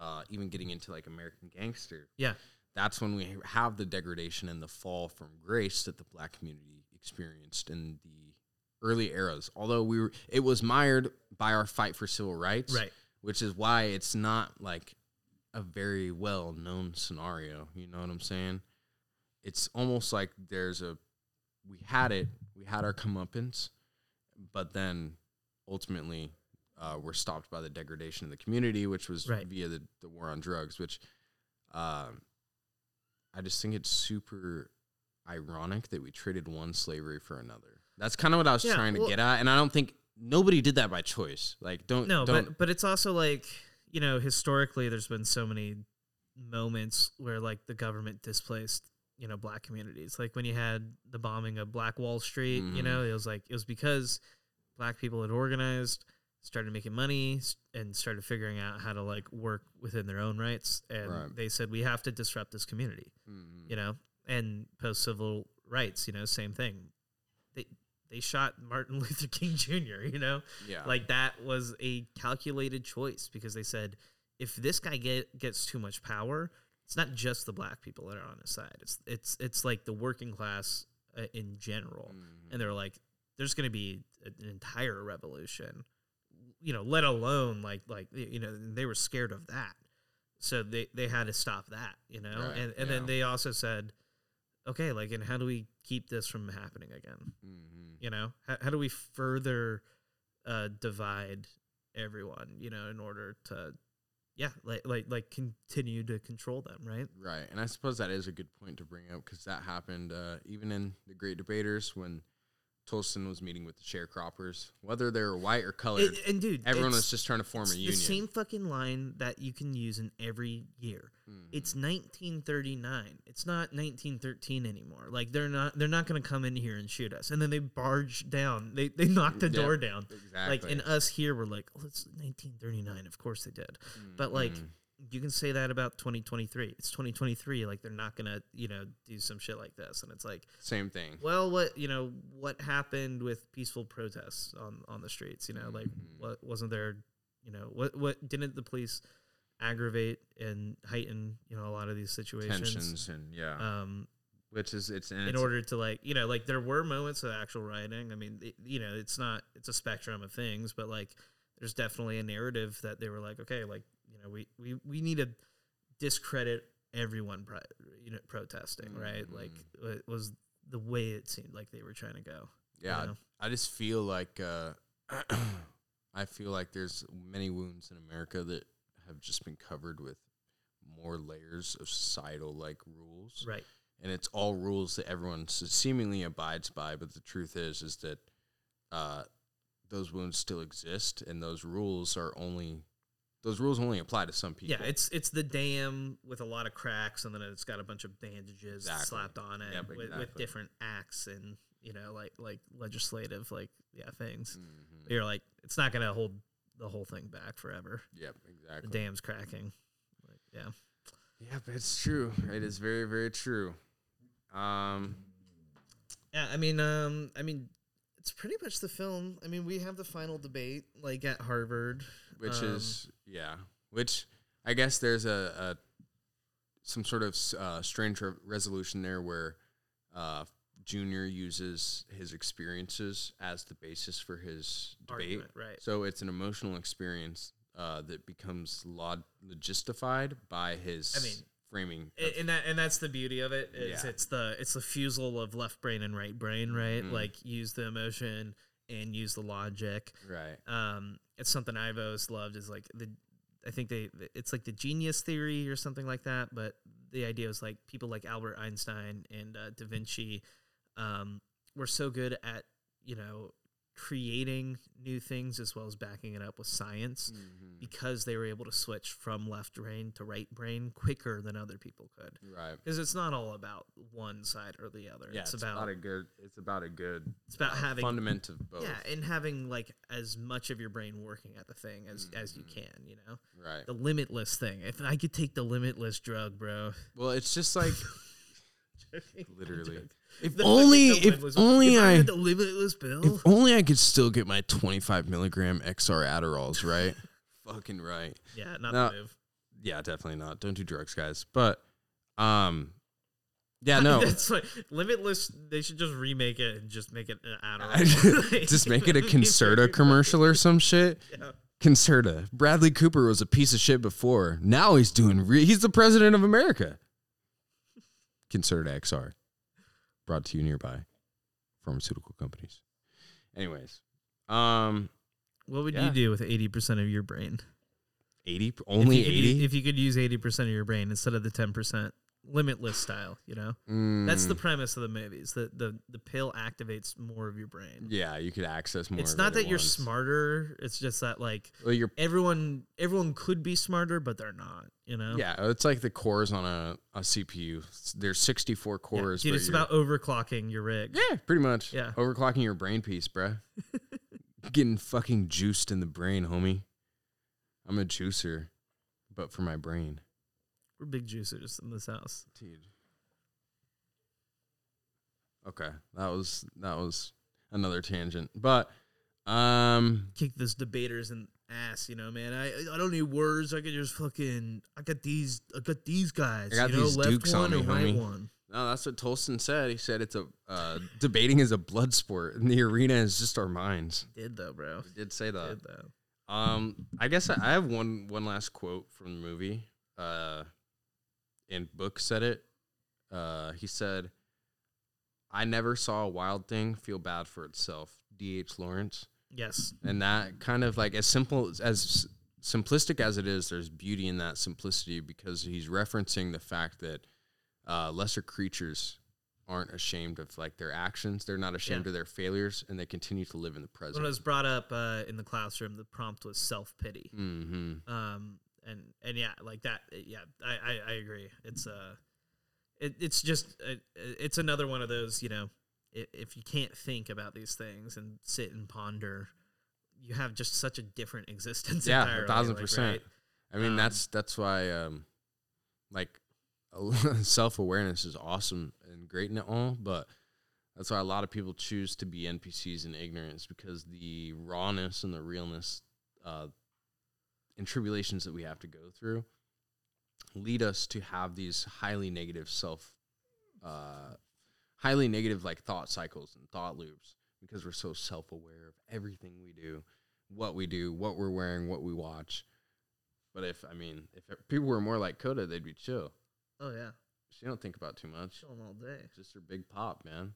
uh, even getting into like American Gangster, yeah, that's when we have the degradation and the fall from grace that the black community experienced in the early eras, although we were, it was mired by our fight for civil rights, right? Which is why it's not like a very well known scenario. You know what I'm saying? It's almost like there's a, we had it, we had our comeuppance, but then ultimately uh, we're stopped by the degradation of the community, which was right. via the, the war on drugs, which uh, I just think it's super ironic that we traded one slavery for another. That's kind of what I was yeah, trying to well, get at, and I don't think nobody did that by choice. Like, don't no, don't. But, but it's also like, you know, historically, there's been so many moments where like the government displaced, you know, black communities. Like when you had the bombing of Black Wall Street, mm-hmm. you know, it was like it was because black people had organized, started making money, and started figuring out how to like work within their own rights, and right. they said we have to disrupt this community, mm-hmm. you know. And post-civil rights, you know, same thing. They they shot Martin Luther King Junior, you know? Yeah. Like, that was a calculated choice because they said, if this guy get, gets too much power, it's not just the black people that are on his side. It's, it's, it's like, the working class uh, in general. Mm-hmm. And they're like, there's going to be an entire revolution, you know, let alone, like, like you know, they were scared of that. So they, they had to stop that, you know? Right. And, and yeah. then they also said... okay, like, and how do we keep this from happening again? Mm-hmm. You know, how, how do we further uh, divide everyone, you know, in order to, yeah, like, like, like continue to control them, right? Right, and I suppose that is a good point to bring up because that happened uh, even in The Great Debaters when Tolson was meeting with the sharecroppers, whether they were white or colored, it, and dude, everyone was just trying to form a union. It's the same fucking line that you can use in every year. Mm-hmm. It's nineteen thirty-nine. It's not nineteen thirteen anymore. Like they're not, they're not going to come in here and shoot us. And then they barge down. They they knocked the yeah, door down. Exactly. Like, and us here, we're like, oh, it's nineteen thirty-nine. Of course they did. Mm-hmm. But like, you can say that about twenty twenty-three. It's twenty twenty-three. Like, they're not going to, you know, do some shit like this. And it's like... same thing. Well, what, you know, what happened with peaceful protests on, on the streets? You know, like, mm-hmm. what wasn't there, you know... What what didn't the police aggravate and heighten, you know, a lot of these situations? Tensions and, yeah. Um, Which is... it's In it's, order to, like, you know, like, there were moments of actual rioting. I mean, it, you know, it's not... it's a spectrum of things, but, like, there's definitely a narrative that they were like, okay, like, you know, we, we, we need to discredit everyone pro- you know, protesting, right? Mm-hmm. Like, it was the way it seemed like they were trying to go. Yeah, you know? I just feel like uh, I feel like there's many wounds in America that have just been covered with more layers of societal like rules, right? And it's all rules that everyone seemingly abides by, but the truth is is that uh, those wounds still exist, and those rules are only those rules only apply to some people. Yeah, it's it's the dam with a lot of cracks, and then it's got a bunch of bandages exactly. slapped on it yep, with, exactly. with different acts and you know like like legislative like yeah things. Mm-hmm. You're like it's not gonna hold the whole thing back forever. Yep, exactly. The dam's cracking. Like, yeah. Yeah, but it's true. It is very, very true. Um, yeah, I mean, um, I mean, it's pretty much the film. I mean, we have the final debate, like at Harvard, which um, is yeah. Which I guess there's a, a some sort of uh, strange re- resolution there where uh, Junior uses his experiences as the basis for his debate. Argument, right. So it's an emotional experience. Uh, that becomes log- logistified by his I mean, framing, it, and that and that's the beauty of it. Is yeah. It's the it's the fusel of left brain and right brain, right? Mm-hmm. Like use the emotion and use the logic, right? Um, it's something I've always loved. Is like the I think they it's like the genius theory or something like that. But the idea is like people like Albert Einstein and uh, Da Vinci um, were so good at you know. creating new things as well as backing it up with science mm-hmm. because they were able to switch from left brain to right brain quicker than other people could. Right. Because it's not all about one side or the other. Yeah, it's, it's about, about a good it's about a good it's about uh, having fundament of both. Yeah, and having like as much of your brain working at the thing as, mm-hmm. as you can, you know? Right. The limitless thing. If I could take the limitless drug, bro. Well, it's just like literally. If the only, if was, only if I, I had the limitless pill. If only I could still get my twenty-five milligram X R Adderalls, right? Fucking right. Yeah, not now, the move. Yeah, definitely not. Don't do drugs, guys. But, um, yeah, no. That's like, limitless. They should just remake it and just make it an Adderall. Just make it a Concerta commercial or some shit. Yeah. Concerta. Bradley Cooper was a piece of shit before. Now he's doing. Re- he's the president of America. Concerta X R. Brought to you nearby pharmaceutical companies. Anyways, um, what would yeah. you do with eighty percent of your brain? eighty? Only if eighty? Use, if you could use eighty percent of your brain instead of the ten percent, limitless style, you know? Mm. That's the premise of the movies. The, the the pill activates more of your brain. Yeah, you could access more. It's not that you're smarter. It's just that, like, well, you're, everyone everyone could be smarter, but they're not, you know? Yeah, it's like the cores on a, a C P U. There's sixty-four cores. Yeah, dude, it's about overclocking your rig. Yeah, pretty much. Yeah. Overclocking your brain piece, bruh. Getting fucking juiced in the brain, homie. I'm a juicer, but for my brain. We're big juicers in this house. Dude. Okay. That was that was another tangent. But um kick this debaters in the ass, you know, man. I I don't need words. I could just fucking I got these I got these guys. I got you know, these left dukes one on me, or right homie. One. No, that's what Tolson said. He said it's a uh, debating is a blood sport and the arena is just our minds. He did though, bro. He did say that. He did though. Um I guess I, I have one one last quote from the movie. Uh And Book said it. Uh, he said, "I never saw a wild thing feel bad for itself." D H Lawrence. Yes. And that kind of like as simple as simplistic as it is, there's beauty in that simplicity because he's referencing the fact that uh, lesser creatures aren't ashamed of like their actions. They're not ashamed yeah. of their failures, and they continue to live in the present. When it was brought up uh, in the classroom, the prompt was self-pity. Mm-hmm. Um, And and yeah, like that. Yeah, I, I, I agree. It's uh, it, it's just it, it's another one of those. You know, if, if you can't think about these things and sit and ponder, you have just such a different existence. Yeah, entirely, a thousand like, percent. Right? I mean, um, that's that's why um, like self awareness is awesome and great and all, but that's why a lot of people choose to be N P Cs in ignorance because the rawness and the realness. Uh, and tribulations that we have to go through lead us to have these highly negative self, uh, highly negative like thought cycles and thought loops because we're so self-aware of everything we do, what we do, what we're wearing, what we watch. But if, I mean, if people were more like Coda, they'd be chill. Oh, yeah. She don't think about too much. Chilling all day. Just her big pop, man.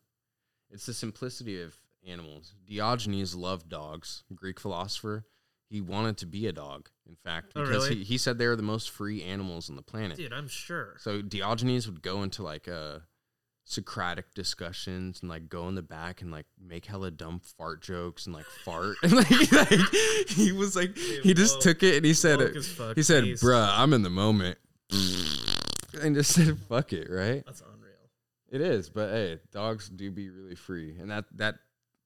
It's the simplicity of animals. Diogenes loved dogs, Greek philosopher. He wanted to be a dog, in fact, because oh, really? he, he said they were the most free animals on the planet. Dude, I'm sure. So Diogenes would go into, like, uh, Socratic discussions and, like, go in the back and, like, make hella dumb fart jokes and, like, fart. And, like, like, he was, like, dude, he just woke, took it and he said, it, fuck, he said, geez. Bruh, I'm in the moment. And just said, fuck it, right? That's unreal. It is, but, hey, dogs do be really free. And that that...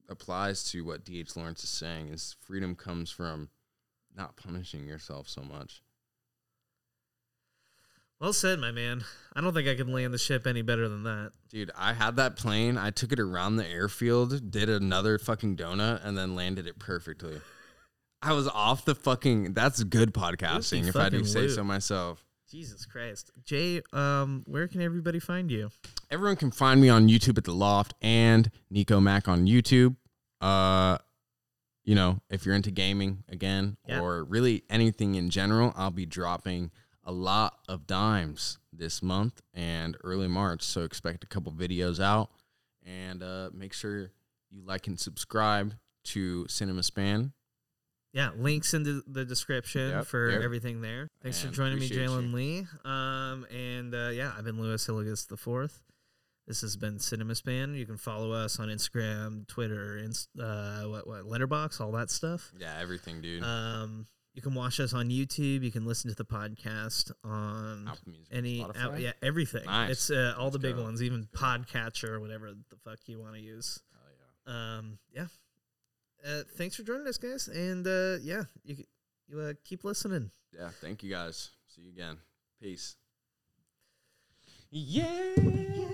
applies to what D H Lawrence is saying, is freedom comes from not punishing yourself so much. Well said, my man. I don't think I can land the ship any better than that. Dude, I had that plane. I took it around the airfield, did another fucking donut, and then landed it perfectly. I was off the fucking... That's good podcasting, if I do say so myself. Jesus Christ. Jay, um, where can everybody find you? Everyone can find me on YouTube at The Loft and Nico Mac on YouTube. Uh, you know, if you're into gaming again, yeah. or really anything in general, I'll be dropping a lot of dimes this month and early March. So expect a couple videos out, and uh, make sure you like and subscribe to Cinema Span. Yeah, links into the description yep, for yep. everything there. Thanks and for joining me, Jalen Lee. Um, and uh, yeah, I've been Louis Hillegas the Fourth. This has been Cinema Span. You can follow us on Instagram, Twitter, inst- uh, what, what, Letterboxd, all that stuff. Yeah, everything, dude. Um, you can watch us on YouTube. You can listen to the podcast on music, any, out, yeah, everything. Nice. It's uh, all Let's the big go. ones, even Podcatcher or whatever the fuck you want to use. Oh yeah. Um, yeah. Uh, thanks for joining us, guys, and uh, yeah, you you uh, keep listening. Yeah, thank you guys. See you again. Peace. Yeah.